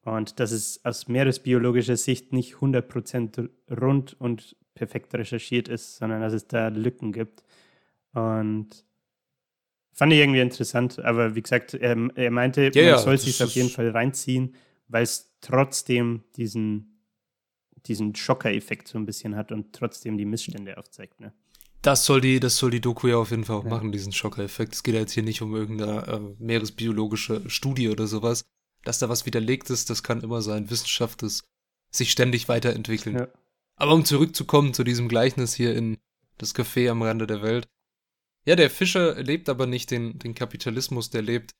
Und dass es aus meeresbiologischer Sicht nicht 100% rund und perfekt recherchiert ist, sondern dass es da Lücken gibt. Und fand ich irgendwie interessant, aber wie gesagt, er meinte, man soll sich auf jeden Fall reinziehen, weil es trotzdem diesen Schocker-Effekt so ein bisschen hat und trotzdem die Missstände aufzeigt, ne? Das soll die Doku ja auf jeden Fall auch machen, diesen Schocker-Effekt. Es geht ja jetzt hier nicht um irgendeine meeresbiologische Studie oder sowas. Dass da was widerlegt ist, das kann immer sein. Wissenschaft ist sich ständig weiterentwickeln. Ja. Aber um zurückzukommen zu diesem Gleichnis hier in das Café am Rande der Welt. Ja, der Fischer lebt aber nicht den Kapitalismus, der lebt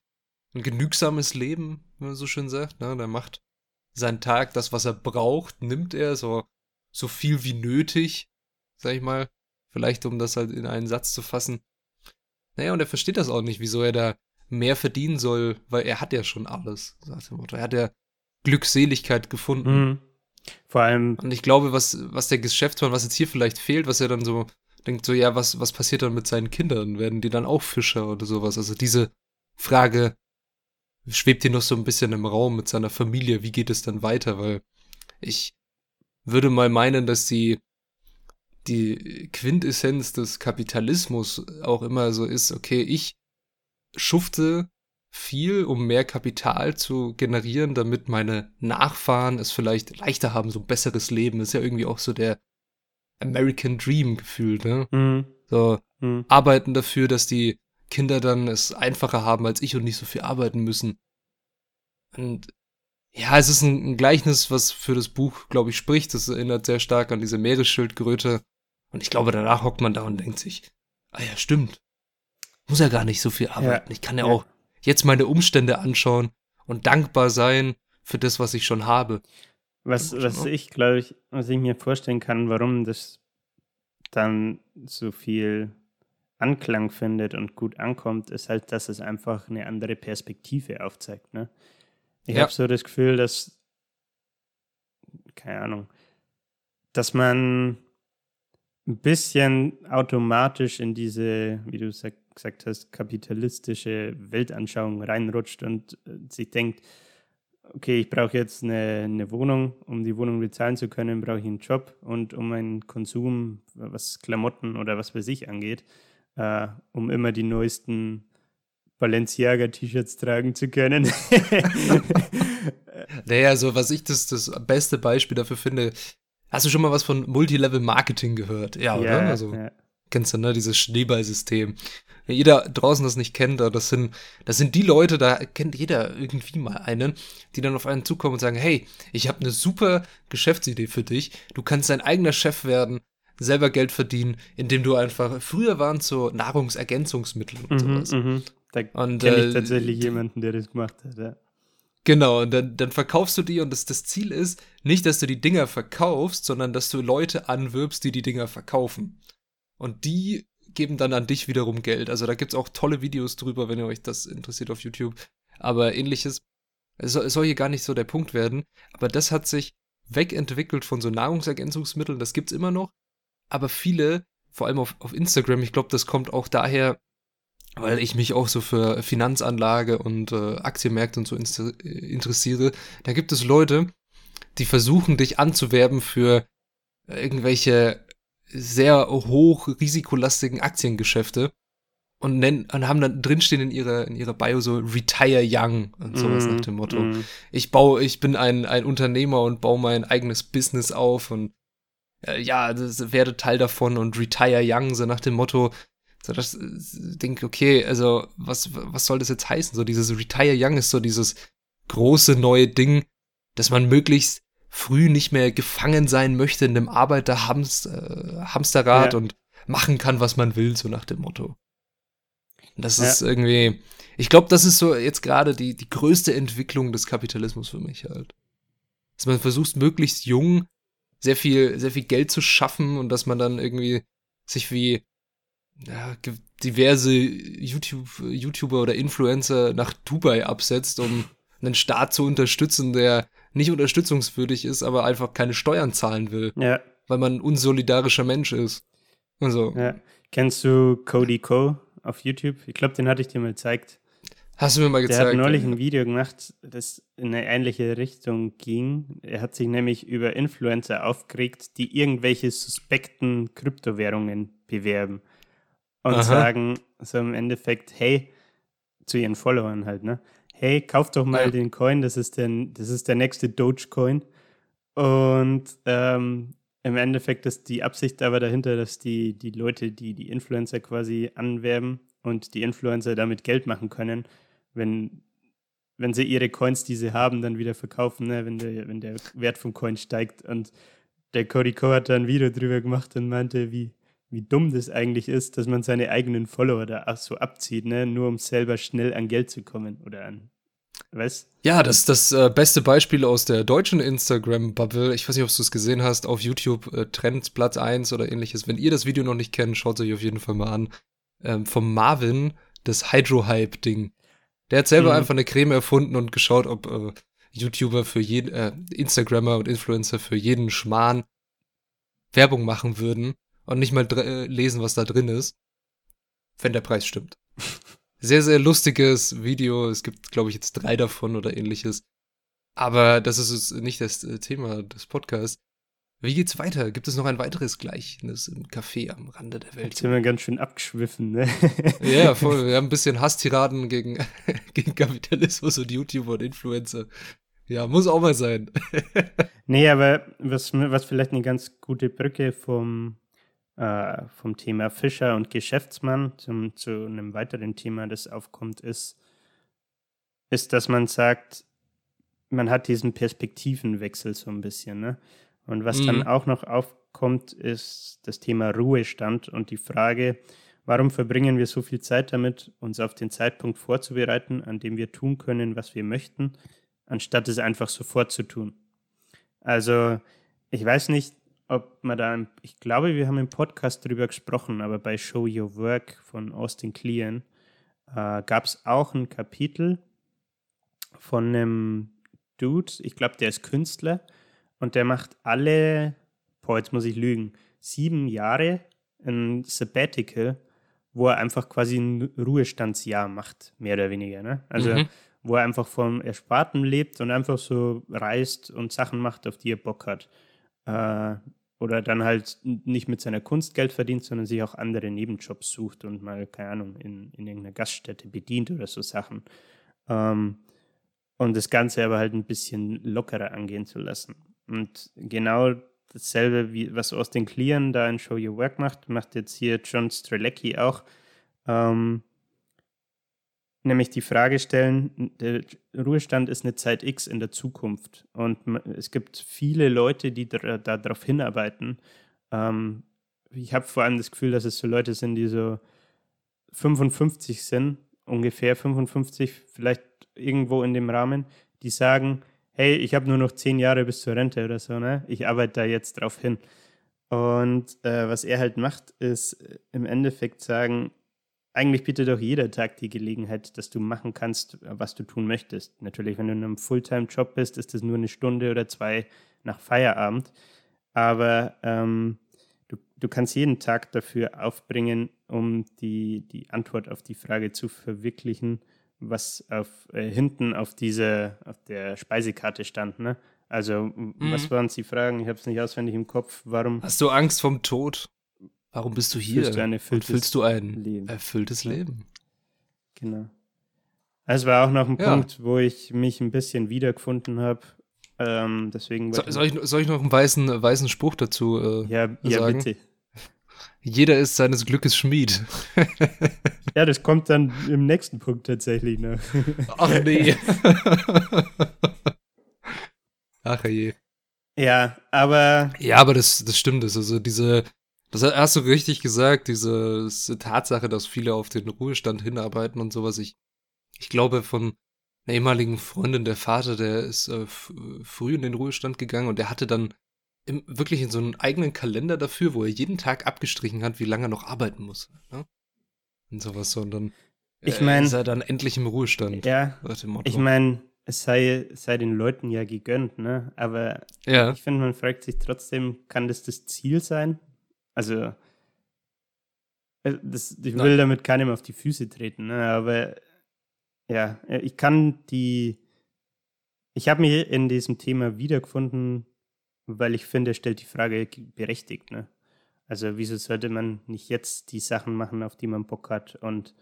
ein genügsames Leben, wie man so schön sagt. Ne? Der macht seinen Tag, das, was er braucht, nimmt er so viel wie nötig, sag ich mal. Vielleicht, um das halt in einen Satz zu fassen. Naja, und er versteht das auch nicht, wieso er da mehr verdienen soll, weil er hat ja schon alles, sagt der Motto. Er hat ja Glückseligkeit gefunden. Mhm. Vor allem. Und ich glaube, was der Geschäftsmann, was jetzt hier vielleicht fehlt, was er dann so denkt, so, ja, was passiert dann mit seinen Kindern? Werden die dann auch Fischer oder sowas? Also diese Frage schwebt hier noch so ein bisschen im Raum mit seiner Familie. Wie geht es dann weiter? Weil ich würde mal meinen, dass die Quintessenz des Kapitalismus auch immer so ist, okay, ich schufte viel, um mehr Kapital zu generieren, damit meine Nachfahren es vielleicht leichter haben, so ein besseres Leben. Das ist ja irgendwie auch so der American Dream gefühlt, ne? Mhm. So, arbeiten dafür, dass die Kinder dann es einfacher haben als ich und nicht so viel arbeiten müssen. Und ja, es ist ein Gleichnis, was für das Buch, glaube ich, spricht. Das erinnert sehr stark an diese Meeresschildkröte. Und ich glaube, danach hockt man da und denkt sich, ah ja, stimmt. Muss ja gar nicht so viel arbeiten. Ja. Ich kann ja auch jetzt meine Umstände anschauen und dankbar sein für das, was ich schon habe. Was ich mir vorstellen kann, warum das dann so viel Anklang findet und gut ankommt, ist halt, dass es einfach eine andere Perspektive aufzeigt, ne? Ich habe so das Gefühl, dass, keine Ahnung, dass man ein bisschen automatisch in diese, wie du gesagt hast, kapitalistische Weltanschauung reinrutscht und sich denkt, okay, ich brauche jetzt eine Wohnung, um die Wohnung bezahlen zu können, brauche ich einen Job und um meinen Konsum, was Klamotten oder was bei sich angeht, um immer die neuesten Balenciaga-T-Shirts tragen zu können. Naja, so was ich das beste Beispiel dafür finde, hast du schon mal was von Multilevel-Marketing gehört? Ja, oder? Also, kennst du, ne? Dieses Schneeballsystem. Wenn jeder draußen das nicht kennt, das sind die Leute, da kennt jeder irgendwie mal einen, die dann auf einen zukommen und sagen, hey, ich habe eine super Geschäftsidee für dich, du kannst dein eigener Chef werden, selber Geld verdienen, indem du einfach, früher waren es so Nahrungsergänzungsmittel und sowas. Da kenne ich tatsächlich jemanden, der das gemacht hat, ja. Genau, und dann verkaufst du die und das Ziel ist nicht, dass du die Dinger verkaufst, sondern dass du Leute anwirbst, die die Dinger verkaufen. Und die geben dann an dich wiederum Geld. Also da gibt's auch tolle Videos drüber, wenn ihr euch das interessiert auf YouTube. Aber ähnliches, es soll hier gar nicht so der Punkt werden. Aber das hat sich wegentwickelt von so Nahrungsergänzungsmitteln, das gibt's immer noch. Aber viele, vor allem auf Instagram, ich glaube, das kommt auch daher, weil ich mich auch so für Finanzanlage und Aktienmärkte und so interessiere. Da gibt es Leute, die versuchen, dich anzuwerben für irgendwelche sehr hoch risikolastigen Aktiengeschäfte und haben dann drinstehen in ihrer Bio so Retire Young und sowas nach dem Motto. Ich bin ein Unternehmer und baue mein eigenes Business auf und werde Teil davon und Retire Young, so nach dem Motto, so dass ich denke, okay, also was soll das jetzt heißen? So dieses Retire Young ist so dieses große neue Ding, dass man möglichst früh nicht mehr gefangen sein möchte in einem Hamsterrad und machen kann, was man will, so nach dem Motto. Und das ist irgendwie, ich glaube, das ist so jetzt gerade die größte Entwicklung des Kapitalismus für mich halt. Dass man versucht, möglichst jung sehr viel Geld zu schaffen und dass man dann irgendwie sich wie diverse YouTuber oder Influencer nach Dubai absetzt, um einen Staat zu unterstützen, der nicht unterstützungswürdig ist, aber einfach keine Steuern zahlen will, weil man ein unsolidarischer Mensch ist. Also. Ja. Kennst du Cody Co. auf YouTube? Ich glaube, den hatte ich dir mal gezeigt. Hast du mir mal gezeigt? Der hat neulich ein Video gemacht, das in eine ähnliche Richtung ging. Er hat sich nämlich über Influencer aufgeregt, die irgendwelche suspekten Kryptowährungen bewerben und sagen so im Endeffekt, hey, zu ihren Followern halt, ne? Hey, kauf doch mal den Coin, das ist der nächste Dogecoin. Und im Endeffekt ist die Absicht aber dahinter, dass die Leute, die Influencer quasi anwerben und die Influencer damit Geld machen können, wenn sie ihre Coins, die sie haben, dann wieder verkaufen, ne? wenn der Wert vom Coin steigt. Und der Cody Co hat da ein Video drüber gemacht und meinte, wie dumm das eigentlich ist, dass man seine eigenen Follower da auch so abzieht, ne? Nur um selber schnell an Geld zu kommen oder an, weißt? Ja, das beste Beispiel aus der deutschen Instagram-Bubble, ich weiß nicht, ob du es gesehen hast, auf YouTube Trends Platz 1 oder ähnliches. Wenn ihr das Video noch nicht kennt, schaut es euch auf jeden Fall mal an. Vom Marvin, das Hydro-Hype-Ding. Der hat selber einfach eine Creme erfunden und geschaut, ob YouTuber für jeden, Instagrammer und Influencer für jeden Schmarrn Werbung machen würden. Und nicht mal lesen, was da drin ist, wenn der Preis stimmt. Sehr, sehr lustiges Video. Es gibt, glaube ich, jetzt 3 davon oder ähnliches. Aber das ist nicht das Thema des Podcasts. Wie geht's weiter? Gibt es noch ein weiteres Gleichnis im Café am Rande der Welt? Jetzt sind wir ganz schön abgeschwiffen, ne? Ja, voll. Wir haben ein bisschen Hasstiraden gegen Kapitalismus und YouTuber und Influencer. Ja, muss auch mal sein. Nee, aber was vielleicht eine ganz gute Brücke vom Thema Fischer und Geschäftsmann zu einem weiteren Thema, das aufkommt, ist, dass man sagt, man hat diesen Perspektivenwechsel so ein bisschen, ne? Und was dann auch noch aufkommt, ist das Thema Ruhestand und die Frage, warum verbringen wir so viel Zeit damit, uns auf den Zeitpunkt vorzubereiten, an dem wir tun können, was wir möchten, anstatt es einfach sofort zu tun. Also ich weiß nicht, ob man ich glaube, wir haben im Podcast drüber gesprochen, aber bei Show Your Work von Austin Kleon gab es auch ein Kapitel von einem Dude, ich glaube, der ist Künstler, und der macht alle, jetzt muss ich lügen, 7 Jahre ein Sabbatical, wo er einfach quasi ein Ruhestandsjahr macht, mehr oder weniger, ne? Also wo er einfach vom Ersparten lebt und einfach so reist und Sachen macht, auf die er Bock hat. Oder dann halt nicht mit seiner Kunst Geld verdient, sondern sich auch andere Nebenjobs sucht und mal, keine Ahnung, in irgendeiner Gaststätte bedient oder so Sachen. Und das Ganze aber halt ein bisschen lockerer angehen zu lassen. Und genau dasselbe, was Austin Kleon da in Show Your Work macht, macht jetzt hier John Strelecky auch. Nämlich die Frage stellen, der Ruhestand ist eine Zeit X in der Zukunft. Und es gibt viele Leute, die da drauf hinarbeiten. Ich habe vor allem das Gefühl, dass es so Leute sind, die so 55 sind, ungefähr 55, vielleicht irgendwo in dem Rahmen, die sagen, hey, ich habe nur noch 10 Jahre bis zur Rente oder so, ne? Ich arbeite da jetzt drauf hin. Und was er halt macht, ist im Endeffekt sagen, eigentlich bietet doch jeder Tag die Gelegenheit, dass du machen kannst, was du tun möchtest. Natürlich, wenn du in einem Fulltime-Job bist, ist das nur eine Stunde oder 2 nach Feierabend. Aber du kannst jeden Tag dafür aufbringen, um die Antwort auf die Frage zu verwirklichen, was hinten auf der Speisekarte stand, ne? Also, was waren die Fragen? Ich habe es nicht auswendig im Kopf. Warum? Hast du Angst vom Tod? Warum bist du hier? Füllst du ein Leben. Erfülltes Leben? Genau. Das war auch noch ein Punkt, wo ich mich ein bisschen wiedergefunden habe. Deswegen soll ich noch einen weißen Spruch dazu sagen? Ja, bitte. Jeder ist seines Glückes Schmied. Ja, das kommt dann im nächsten Punkt tatsächlich noch. Ach nee. Ach je. Ja, aber... Ja, aber das stimmt. Also das hast du richtig gesagt, diese Tatsache, dass viele auf den Ruhestand hinarbeiten und sowas. Ich glaube, von einer ehemaligen Freundin, der Vater, der ist früh in den Ruhestand gegangen und der hatte dann wirklich in so einen eigenen Kalender dafür, wo er jeden Tag abgestrichen hat, wie lange er noch arbeiten muss. Ne? Und sowas. Und dann ist er dann endlich im Ruhestand. Ja, ich meine, es sei den Leuten ja gegönnt, ne? Aber ich finde, man fragt sich trotzdem, kann das Ziel sein? Also, ich will damit keinem auf die Füße treten, ne? Aber ja, ich habe mich in diesem Thema wiedergefunden, weil ich finde, er stellt die Frage berechtigt, ne? Also, wieso sollte man nicht jetzt die Sachen machen, auf die man Bock hat? Und,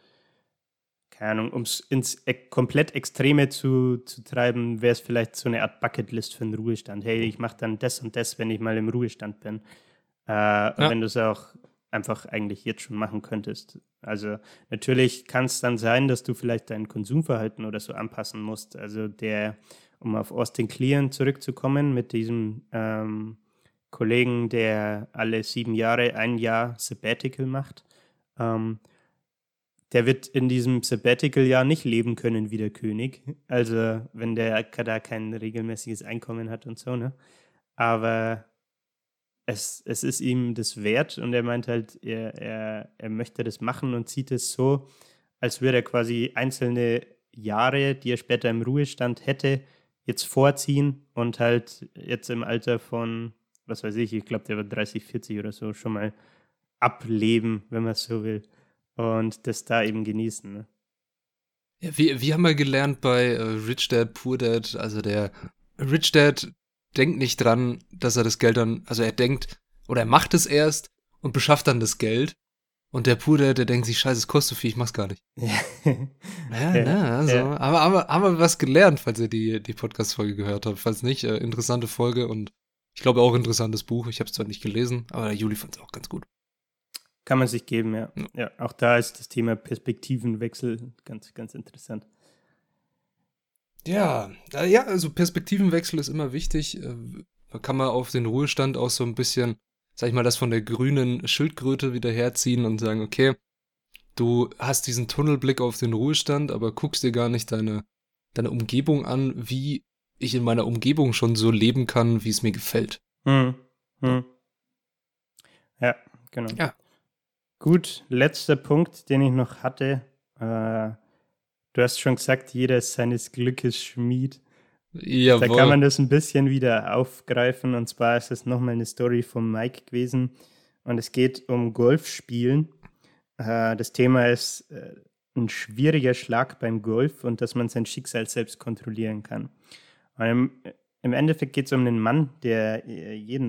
keine Ahnung, um es ins komplett Extreme zu treiben, wäre es vielleicht so eine Art Bucketlist für den Ruhestand. Hey, ich mache dann das und das, wenn ich mal im Ruhestand bin. Wenn du es auch einfach eigentlich jetzt schon machen könntest. Also natürlich kann es dann sein, dass du vielleicht dein Konsumverhalten oder so anpassen musst. Also um auf Austin Kleon zurückzukommen, mit diesem Kollegen, der alle 7 Jahre ein Jahr Sabbatical macht, der wird in diesem Sabbatical-Jahr nicht leben können wie der König. Also wenn der da kein regelmäßiges Einkommen hat und so, ne? Aber es ist ihm das wert und er meint halt, er möchte das machen und sieht es so, als würde er quasi einzelne Jahre, die er später im Ruhestand hätte, jetzt vorziehen und halt jetzt im Alter von, was weiß ich glaube, der war 30, 40 oder so, schon mal ableben, wenn man es so will. Und das da eben genießen. Ne? Ja, wir haben ja gelernt bei Rich Dad, Poor Dad, also der Rich Dad denkt nicht dran, dass er das Geld dann, also er denkt, oder er macht es erst und beschafft dann das Geld. Und der Bruder, der denkt sich, scheiße, es kostet viel, ich mach's gar nicht. Aber haben wir was gelernt, falls ihr die Podcast-Folge gehört habt. Falls nicht, interessante Folge und ich glaube auch interessantes Buch. Ich habe es zwar nicht gelesen, aber Juli fand es auch ganz gut. Kann man sich geben, ja. Ja. Auch da ist das Thema Perspektivenwechsel ganz, ganz interessant. Ja, also Perspektivenwechsel ist immer wichtig. Da kann man auf den Ruhestand auch so ein bisschen, sag ich mal, das von der grünen Schildkröte wieder herziehen und sagen, okay, du hast diesen Tunnelblick auf den Ruhestand, aber guckst dir gar nicht deine Umgebung an, wie ich in meiner Umgebung schon so leben kann, wie es mir gefällt. Ja, genau. Ja. Gut, letzter Punkt, den ich noch hatte. Du hast schon gesagt, jeder ist seines Glückes Schmied. Jawohl. Da kann man das ein bisschen wieder aufgreifen. Und zwar ist es nochmal eine Story von Mike gewesen. Und es geht um Golfspielen. Das Thema ist ein schwieriger Schlag beim Golf und dass man sein Schicksal selbst kontrollieren kann. Und im Endeffekt geht es um einen Mann, der jede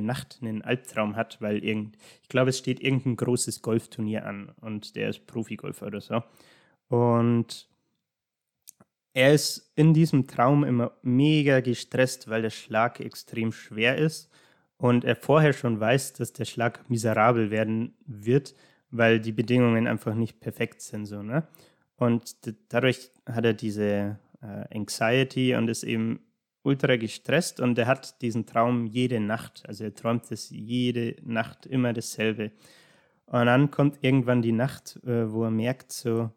Nacht einen Albtraum hat, weil ich glaube, es steht irgendein großes Golfturnier an und der ist Profigolfer oder so. Und er ist in diesem Traum immer mega gestresst, weil der Schlag extrem schwer ist und er vorher schon weiß, dass der Schlag miserabel werden wird, weil die Bedingungen einfach nicht perfekt sind. So, ne? Und dadurch hat er diese Anxiety und ist eben ultra gestresst und er hat diesen Traum jede Nacht. Also er träumt es jede Nacht immer dasselbe. Und dann kommt irgendwann die Nacht, wo er merkt so,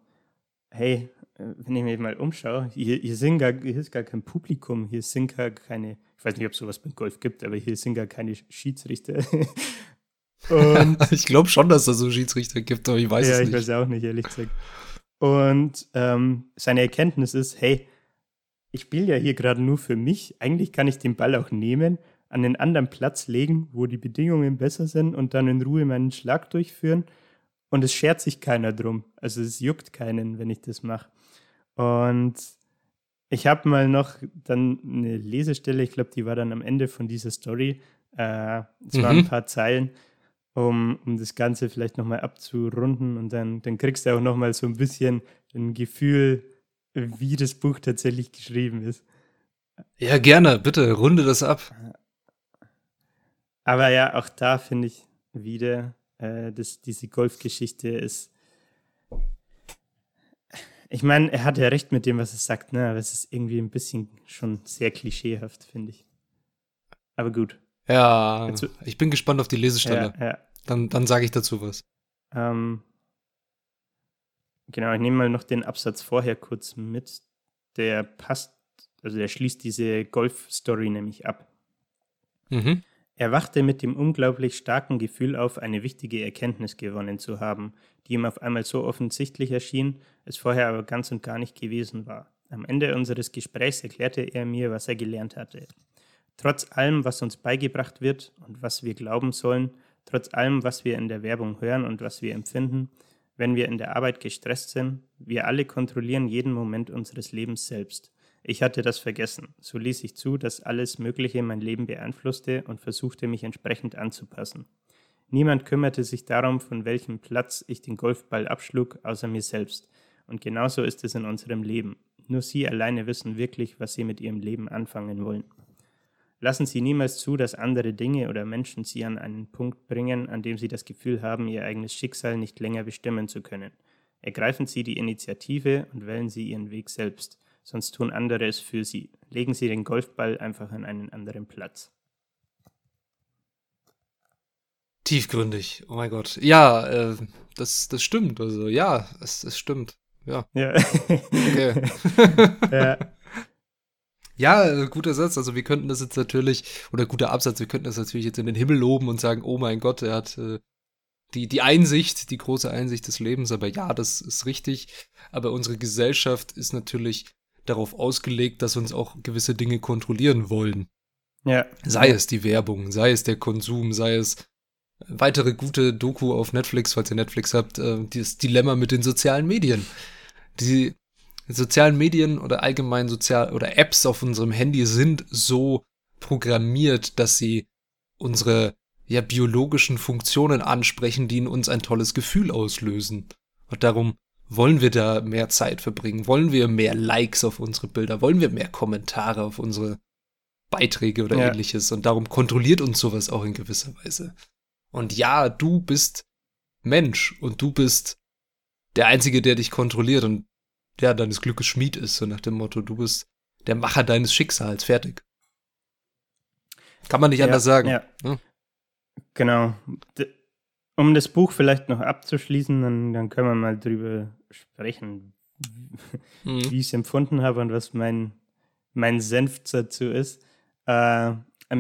hey, wenn ich mich mal umschaue, hier ist gar kein Publikum, hier sind gar keine, ich weiß nicht, ob es sowas beim Golf gibt, aber hier sind gar keine Schiedsrichter. Und ich glaube schon, dass es so Schiedsrichter gibt, aber ich weiß es nicht. Ja, ich weiß auch nicht, ehrlich gesagt. Und seine Erkenntnis ist, hey, ich spiele ja hier gerade nur für mich, eigentlich kann ich den Ball auch nehmen, an einen anderen Platz legen, wo die Bedingungen besser sind und dann in Ruhe meinen Schlag durchführen. Und es schert sich keiner drum. Also es juckt keinen, wenn ich das mache. Und ich habe mal noch dann eine Lesestelle, ich glaube, die war dann am Ende von dieser Story. Es waren ein paar Zeilen, um das Ganze vielleicht nochmal abzurunden. Und dann kriegst du auch nochmal so ein bisschen ein Gefühl, wie das Buch tatsächlich geschrieben ist. Ja, gerne. Bitte, runde das ab. Aber ja, auch da finde ich wieder, diese Golfgeschichte ist, ich meine, er hat ja recht mit dem, was er sagt, ne? Aber es ist irgendwie ein bisschen schon sehr klischeehaft, finde ich. Aber gut. Ja, also, ich bin gespannt auf die Lesestelle. Ja. Dann sage ich dazu was. Genau, ich nehme mal noch den Absatz vorher kurz mit. Der passt, also der schließt diese Golf-Story nämlich ab. Er wachte mit dem unglaublich starken Gefühl auf, eine wichtige Erkenntnis gewonnen zu haben, die ihm auf einmal so offensichtlich erschien, es vorher aber ganz und gar nicht gewesen war. Am Ende unseres Gesprächs erklärte er mir, was er gelernt hatte. Trotz allem, was uns beigebracht wird und was wir glauben sollen, trotz allem, was wir in der Werbung hören und was wir empfinden, wenn wir in der Arbeit gestresst sind, wir alle kontrollieren jeden Moment unseres Lebens selbst. Ich hatte das vergessen. So ließ ich zu, dass alles Mögliche mein Leben beeinflusste und versuchte, mich entsprechend anzupassen. Niemand kümmerte sich darum, von welchem Platz ich den Golfball abschlug, außer mir selbst. Und genauso ist es in unserem Leben. Nur Sie alleine wissen wirklich, was Sie mit Ihrem Leben anfangen wollen. Lassen Sie niemals zu, dass andere Dinge oder Menschen Sie an einen Punkt bringen, an dem Sie das Gefühl haben, Ihr eigenes Schicksal nicht länger bestimmen zu können. Ergreifen Sie die Initiative und wählen Sie Ihren Weg selbst. Sonst tun andere es für Sie. Legen Sie den Golfball einfach an einen anderen Platz. Tiefgründig, oh mein Gott. Ja, das stimmt. Also ja, es stimmt. Ja. Okay. Ja, guter Satz. Also wir könnten das jetzt natürlich, oder guter Absatz, wir könnten das natürlich jetzt in den Himmel loben und sagen, oh mein Gott, er hat die große Einsicht des Lebens. Aber ja, das ist richtig. Aber unsere Gesellschaft ist natürlich darauf ausgelegt, dass uns auch gewisse Dinge kontrollieren wollen. Ja. Sei es die Werbung, sei es der Konsum, sei es weitere gute Doku auf Netflix, falls ihr Netflix habt, das Dilemma mit den sozialen Medien. Die sozialen Medien oder allgemein Apps auf unserem Handy sind so programmiert, dass sie unsere biologischen Funktionen ansprechen, die in uns ein tolles Gefühl auslösen. Und darum wollen wir da mehr Zeit verbringen, wollen wir mehr Likes auf unsere Bilder, wollen wir mehr Kommentare auf unsere Beiträge oder Ähnliches. Und darum kontrolliert uns sowas auch in gewisser Weise. Und ja, du bist Mensch und du bist der Einzige, der dich kontrolliert und deines Glückes Schmied ist, so nach dem Motto, du bist der Macher deines Schicksals, fertig. Kann man nicht anders sagen. Ja. Ne? Genau. Um das Buch vielleicht noch abzuschließen, dann können wir mal drüber sprechen, wie ich es empfunden habe und was mein Senf dazu ist. Im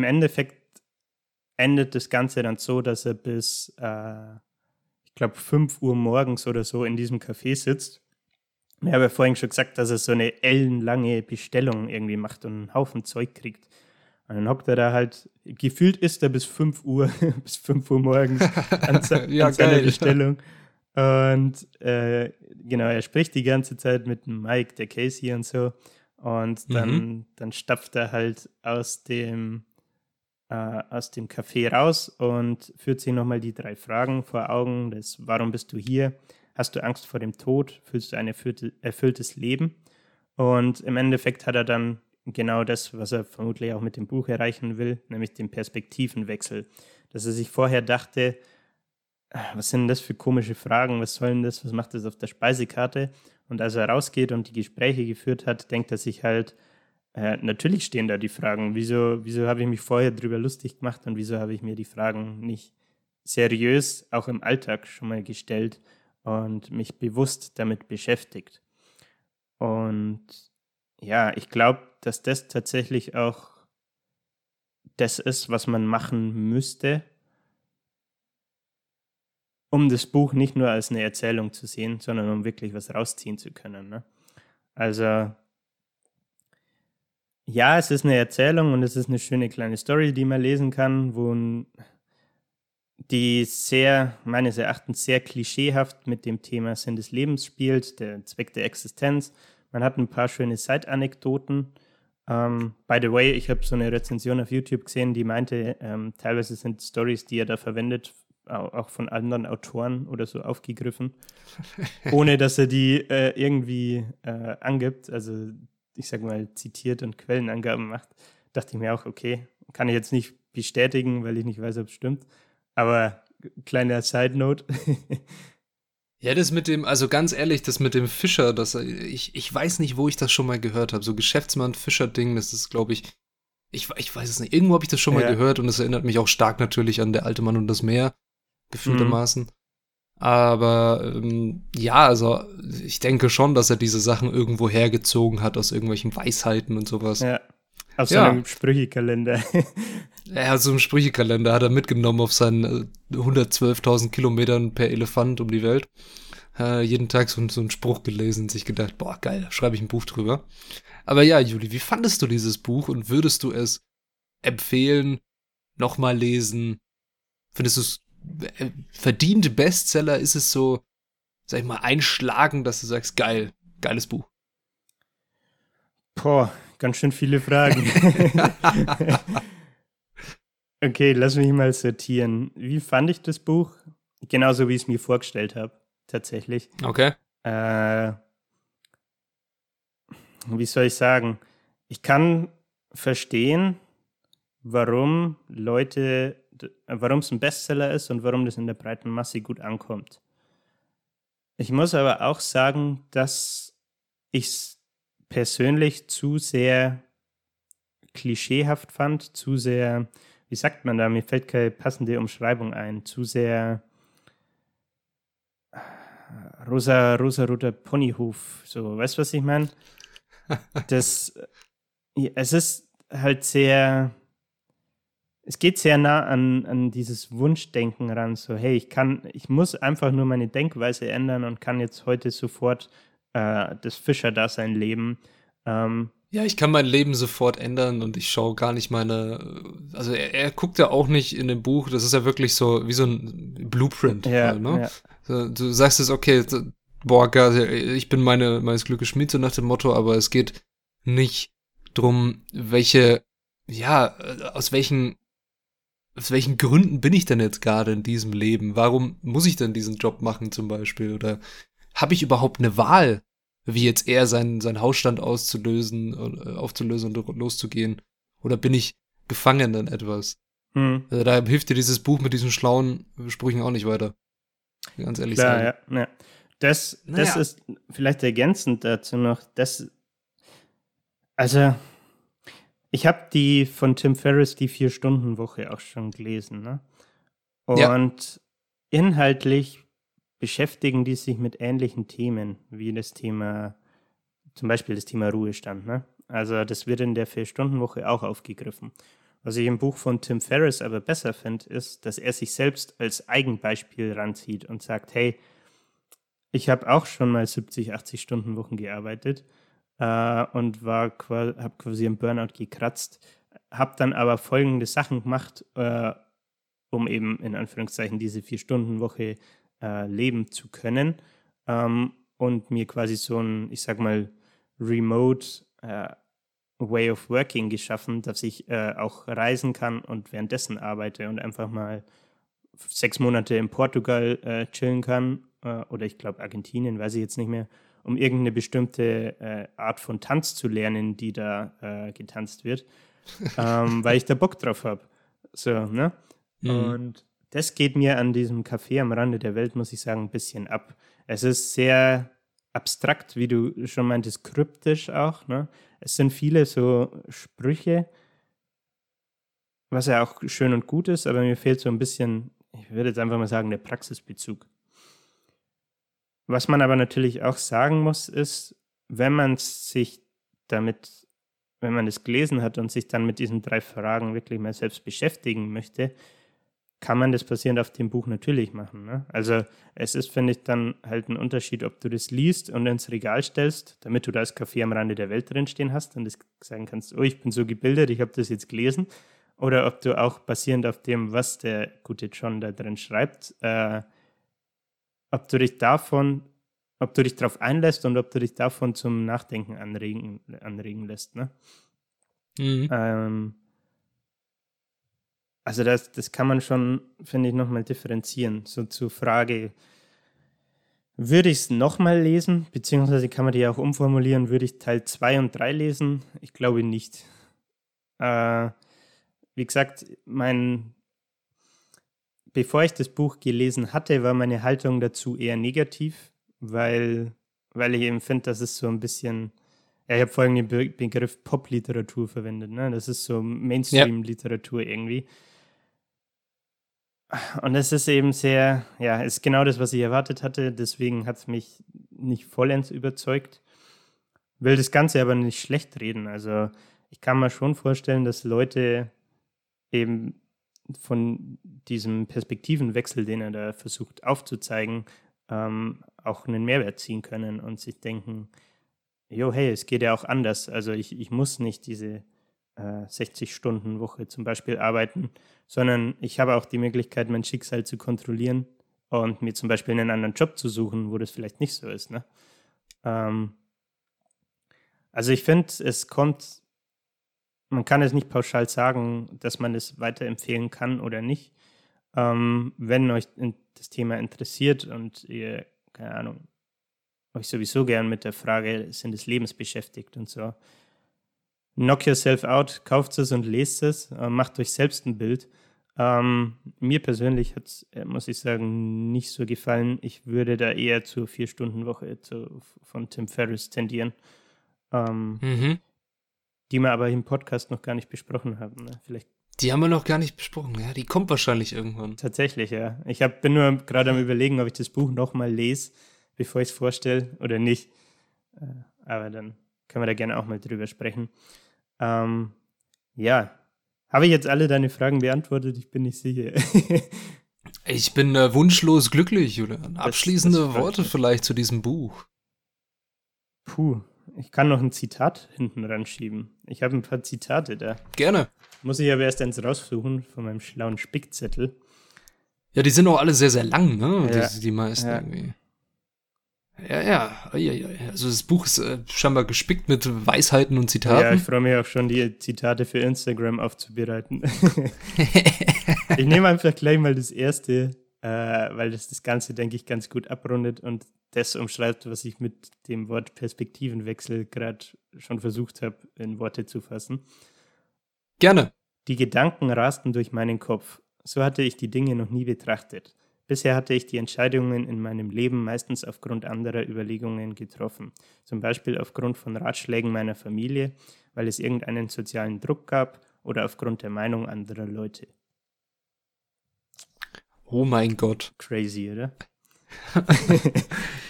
Endeffekt endet das Ganze dann so, dass er bis, ich glaube, 5 Uhr morgens oder so in diesem Café sitzt. Ich habe ja vorhin schon gesagt, dass er so eine ellenlange Bestellung irgendwie macht und einen Haufen Zeug kriegt. Und dann hockt er da halt, gefühlt ist er bis 5 Uhr, bis 5 Uhr morgens an seiner Bestellung. Und genau, er spricht die ganze Zeit mit Mike, der Casey und so. Und dann stapft er halt aus dem Café raus und führt sich nochmal die 3 Fragen vor Augen. Das, warum bist du hier? Hast du Angst vor dem Tod? Fühlst du ein erfülltes Leben? Und im Endeffekt hat er dann genau das, was er vermutlich auch mit dem Buch erreichen will, nämlich den Perspektivenwechsel. Dass er sich vorher dachte, was sind denn das für komische Fragen, was soll denn das, was macht das auf der Speisekarte? Und als er rausgeht und die Gespräche geführt hat, denkt er sich halt, natürlich stehen da die Fragen, wieso habe ich mich vorher drüber lustig gemacht und wieso habe ich mir die Fragen nicht seriös, auch im Alltag schon mal gestellt und mich bewusst damit beschäftigt. Und ja, ich glaube, dass das tatsächlich auch das ist, was man machen müsste, um das Buch nicht nur als eine Erzählung zu sehen, sondern um wirklich was rausziehen zu können. Ne? Also, ja, es ist eine Erzählung und es ist eine schöne kleine Story, die man lesen kann, die sehr, meines Erachtens, sehr klischeehaft mit dem Thema Sinn des Lebens spielt, der Zweck der Existenz. Man hat ein paar schöne Side-Anekdoten. By the way, ich habe so eine Rezension auf YouTube gesehen, die meinte, teilweise sind Stories, die er da verwendet, auch von anderen Autoren oder so aufgegriffen, ohne dass er die irgendwie angibt, also ich sag mal zitiert und Quellenangaben macht. Dachte ich mir auch, okay, kann ich jetzt nicht bestätigen, weil ich nicht weiß, ob es stimmt, aber kleiner Side-Note. Ja, das mit dem, also ganz ehrlich, das mit dem Fischer, ich weiß nicht, wo ich das schon mal gehört habe, so Geschäftsmann-Fischer-Ding, das ist, glaube ich weiß es nicht, irgendwo habe ich das schon mal gehört und es erinnert mich auch stark natürlich an Der alte Mann und das Meer, gefühltermaßen, aber ja, also ich denke schon, dass er diese Sachen irgendwo hergezogen hat aus irgendwelchen Weisheiten und sowas. Ja, auf so einem Sprüchekalender. Ja, so einen Sprüchekalender hat er mitgenommen auf seinen 112.000 Kilometern per Elefant um die Welt. Jeden Tag so einen Spruch gelesen und sich gedacht, boah, geil, schreibe ich ein Buch drüber. Aber ja, Juli, wie fandest du dieses Buch und würdest du es empfehlen, nochmal lesen? Findest du es verdient Bestseller? Ist es so, sag ich mal, einschlagend, dass du sagst, geil, geiles Buch? Boah, ganz schön viele Fragen. Okay, lass mich mal sortieren. Wie fand ich das Buch? Genauso, wie ich es mir vorgestellt habe, tatsächlich. Okay. Wie soll ich sagen? Ich kann verstehen, warum es ein Bestseller ist und warum das in der breiten Masse gut ankommt. Ich muss aber auch sagen, dass ich es persönlich zu sehr klischeehaft fand, zu sehr... Wie sagt man da? Mir fällt keine passende Umschreibung ein. Zu sehr rosa-roter Ponyhof. So, weißt du, was ich meine? Es ist halt sehr, es geht sehr nah an dieses Wunschdenken ran. So, hey, ich muss einfach nur meine Denkweise ändern und kann jetzt heute sofort das Fischerdasein leben. Ja, ich kann mein Leben sofort ändern und ich schaue gar nicht also er guckt ja auch nicht in dem Buch, das ist ja wirklich so wie so ein Blueprint. Ja, ne? Ja. Du sagst es, okay, boah, ich bin meines Glückes Schmied, so nach dem Motto, aber es geht nicht drum, welche ja, aus welchen Gründen bin ich denn jetzt gerade in diesem Leben? Warum muss ich denn diesen Job machen zum Beispiel? Oder habe ich überhaupt eine Wahl, wie jetzt eher seinen Hausstand aufzulösen und loszugehen? Oder bin ich gefangen in etwas? Hm. Also da hilft dir dieses Buch mit diesen schlauen Sprüchen auch nicht weiter. Ganz ehrlich sagen. Ja. Das ist vielleicht ergänzend dazu noch, ich habe die von Tim Ferriss, die Vier-Stunden-Woche, auch schon gelesen, ne? Und inhaltlich beschäftigen die sich mit ähnlichen Themen, wie das Thema, zum Beispiel das Thema Ruhestand, ne? Also das wird in der Vier-Stunden-Woche auch aufgegriffen. Was ich im Buch von Tim Ferriss aber besser finde, ist, dass er sich selbst als Eigenbeispiel ranzieht und sagt, hey, ich habe auch schon mal 70, 80 Stunden Wochen gearbeitet und habe quasi im Burnout gekratzt, habe dann aber folgende Sachen gemacht, um eben in Anführungszeichen diese 4-Stunden-Woche leben zu können und mir quasi so ein, ich sag mal, remote Way of Working geschaffen, dass ich auch reisen kann und währenddessen arbeite und einfach mal 6 Monate in Portugal chillen kann oder ich glaube Argentinien, weiß ich jetzt nicht mehr, um irgendeine bestimmte Art von Tanz zu lernen, die da getanzt wird, weil ich da Bock drauf habe. So, ne? Mhm. Und das geht mir an diesem Café am Rande der Welt, muss ich sagen, ein bisschen ab. Es ist sehr abstrakt, wie du schon meintest, kryptisch auch, ne? Es sind viele so Sprüche, was ja auch schön und gut ist, aber mir fehlt so ein bisschen, ich würde jetzt einfach mal sagen, der Praxisbezug. Was man aber natürlich auch sagen muss, ist, wenn man es gelesen hat und sich dann mit diesen 3 Fragen wirklich mal selbst beschäftigen möchte, kann man das basierend auf dem Buch natürlich machen, ne? Also es ist, finde ich, dann halt ein Unterschied, ob du das liest und ins Regal stellst, damit du da das Café am Rande der Welt drinstehen hast und das sagen kannst, oh, ich bin so gebildet, ich habe das jetzt gelesen. Oder ob du auch basierend auf dem, was der gute John da drin schreibt, ob du dich darauf einlässt und ob du dich davon zum Nachdenken anregen lässt, ne? Mhm. Also das kann man schon, finde ich, nochmal differenzieren. So zur Frage, würde ich es nochmal lesen? Beziehungsweise kann man die auch umformulieren, würde ich Teil 2 und 3 lesen? Ich glaube nicht. Wie gesagt, bevor ich das Buch gelesen hatte, war meine Haltung dazu eher negativ, weil ich eben finde, dass es so ein bisschen... Ja, ich habe vorhin den Begriff Popliteratur verwendet, ne? Das ist so Mainstream-Literatur irgendwie. Und es ist eben sehr, ja, ist genau das, was ich erwartet hatte, deswegen hat es mich nicht vollends überzeugt. Will das Ganze aber nicht schlecht reden, also ich kann mir schon vorstellen, dass Leute eben von diesem Perspektivenwechsel, den er da versucht aufzuzeigen, auch einen Mehrwert ziehen können und sich denken, jo, hey, es geht ja auch anders, also ich muss nicht diese 60-Stunden-Woche zum Beispiel arbeiten, sondern ich habe auch die Möglichkeit, mein Schicksal zu kontrollieren und mir zum Beispiel einen anderen Job zu suchen, wo das vielleicht nicht so ist, ne? Also ich finde, man kann es nicht pauschal sagen, dass man es weiterempfehlen kann oder nicht. Wenn euch das Thema interessiert und ihr, keine Ahnung, euch sowieso gern mit der Frage Sinn des Lebens beschäftigt und so, knock yourself out, kauft es und lest es, macht euch selbst ein Bild. Mir persönlich hat es, muss ich sagen, nicht so gefallen. Ich würde da eher zur 4-Stunden-Woche von Tim Ferriss tendieren. Die wir aber im Podcast noch gar nicht besprochen haben. Ne? Vielleicht. Die haben wir noch gar nicht besprochen, ja. Die kommt wahrscheinlich irgendwann. Tatsächlich, ja. Ich bin nur gerade am Überlegen, ob ich das Buch nochmal lese, bevor ich es vorstelle oder nicht. Aber dann können wir da gerne auch mal drüber sprechen. Ja, habe ich jetzt alle deine Fragen beantwortet? Ich bin nicht sicher. Ich bin wunschlos glücklich, oder? Abschließende Worte vielleicht zu diesem Buch. Puh. Ich kann noch ein Zitat hinten ranschieben. Ich habe ein paar Zitate da. Gerne. Muss ich aber erst eins raussuchen von meinem schlauen Spickzettel. Ja, die sind auch alle sehr, sehr lang, ne? Ja, die meisten irgendwie. Ja. Also das Buch ist scheinbar gespickt mit Weisheiten und Zitaten. Ja, ich freue mich auch schon, die Zitate für Instagram aufzubereiten. Ich nehme einfach gleich mal das erste, weil das Ganze, denke ich, ganz gut abrundet und das umschreibt, was ich mit dem Wort Perspektivenwechsel gerade schon versucht habe, in Worte zu fassen. Gerne. Die Gedanken rasten durch meinen Kopf. So hatte ich die Dinge noch nie betrachtet. Bisher hatte ich die Entscheidungen in meinem Leben meistens aufgrund anderer Überlegungen getroffen. Zum Beispiel aufgrund von Ratschlägen meiner Familie, weil es irgendeinen sozialen Druck gab oder aufgrund der Meinung anderer Leute. Oh mein Gott. Crazy, oder?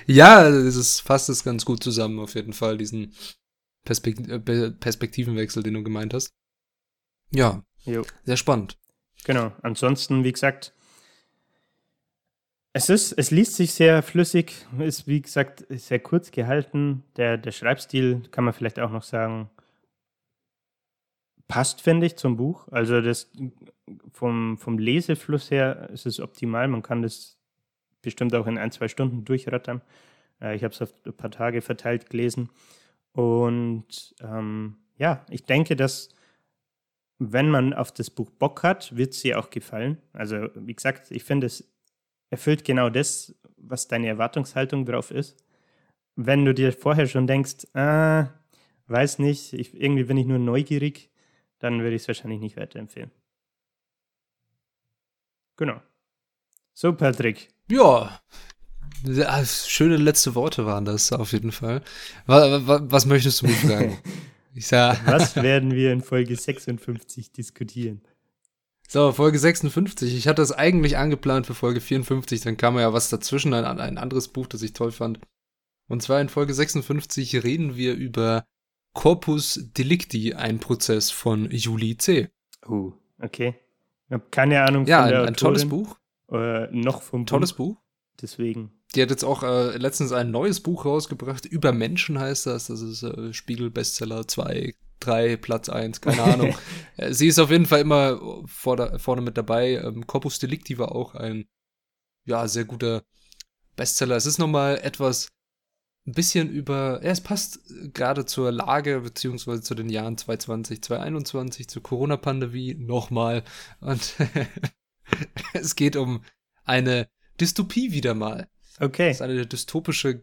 Ja, das fasst es ganz gut zusammen auf jeden Fall, diesen Perspektivenwechsel, den du gemeint hast. Ja, jo. Sehr spannend. Genau, ansonsten, wie gesagt, es liest sich sehr flüssig, ist wie gesagt sehr kurz gehalten. Der Schreibstil, kann man vielleicht auch noch sagen, passt, finde ich, zum Buch. Also das vom Lesefluss her ist es optimal. Man kann das bestimmt auch in 1-2 Stunden durchrattern. Ich habe es auf ein paar Tage verteilt gelesen. Und ich denke, dass wenn man auf das Buch Bock hat, wird es dir auch gefallen. Also wie gesagt, ich finde, es erfüllt genau das, was deine Erwartungshaltung drauf ist. Wenn du dir vorher schon denkst, weiß nicht, irgendwie bin ich nur neugierig, dann würde ich es wahrscheinlich nicht weiterempfehlen. Genau. So, Patrick. Ja, schöne letzte Worte waren das auf jeden Fall. Was möchtest du mir sagen? Was werden wir in Folge 56 diskutieren? So, Folge 56. Ich hatte das eigentlich angeplant für Folge 54. Dann kam ja was dazwischen, ein anderes Buch, das ich toll fand. Und zwar in Folge 56 reden wir über Corpus Delicti, ein Prozess von Julie C. Oh, okay. Ich habe keine Ahnung von der Autorin. Ja, ein tolles Buch. Noch vom tolles Buch. Deswegen. Die hat jetzt auch letztens ein neues Buch rausgebracht. Übermenschen heißt das. Das ist Spiegel-Bestseller 2, 3, Platz 1, keine Ahnung. Sie ist auf jeden Fall immer vorne mit dabei. Corpus Delicti war auch ein sehr guter Bestseller. Es ist nochmal ein bisschen es passt gerade zur Lage, beziehungsweise zu den Jahren 2020, 2021, zur Corona-Pandemie nochmal. Und es geht um eine Dystopie wieder mal. Okay. Das ist eine dystopische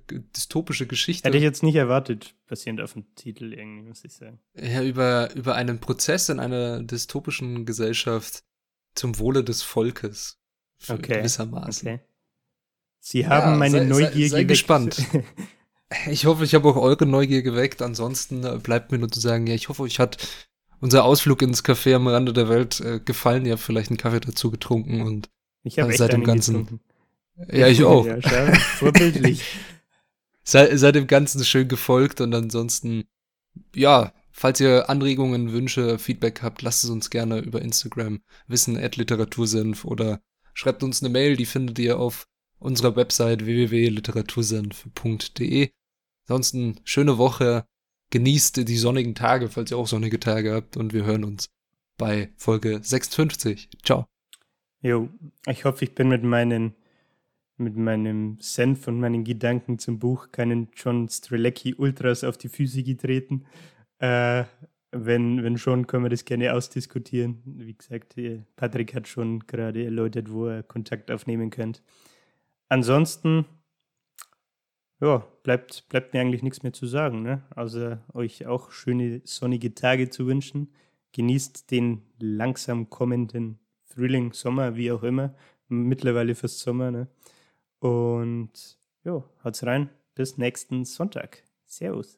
Geschichte. Hätte ich jetzt nicht erwartet, basierend auf dem Titel irgendwie, muss ich sagen. Ja, über einen Prozess in einer dystopischen Gesellschaft zum Wohle des Volkes. Gewissermaßen. Okay. Sie haben meine Neugier geweckt. Sei gespannt. Ich hoffe, ich habe auch eure Neugier geweckt. Ansonsten bleibt mir nur zu sagen, ich hoffe, euch hat unser Ausflug ins Café am Rande der Welt gefallen. Ihr habt vielleicht einen Kaffee dazu getrunken und ich habe seit dem Ganzen... Getrunken. Ja, ich auch. Ja, schau, vorbildlich. Seid dem Ganzen schön gefolgt und ansonsten, falls ihr Anregungen, Wünsche, Feedback habt, lasst es uns gerne über Instagram wissen, @Literatursenf oder schreibt uns eine Mail, die findet ihr auf unserer Website www.literatursenf.de. Ansonsten, schöne Woche, genießt die sonnigen Tage, falls ihr auch sonnige Tage habt und wir hören uns bei Folge 56. Ciao. Jo, ich hoffe, ich bin mit meinem Senf und meinen Gedanken zum Buch keinen John Strelecky Ultras auf die Füße getreten. Wenn schon, können wir das gerne ausdiskutieren. Wie gesagt, Patrick hat schon gerade erläutert, wo er Kontakt aufnehmen könnt. Ansonsten, bleibt mir eigentlich nichts mehr zu sagen, ne? Außer euch auch schöne sonnige Tage zu wünschen. Genießt den langsam kommenden Frühling, Sommer, wie auch immer. Mittlerweile fast Sommer, ne? Und haut's rein. Bis nächsten Sonntag. Servus.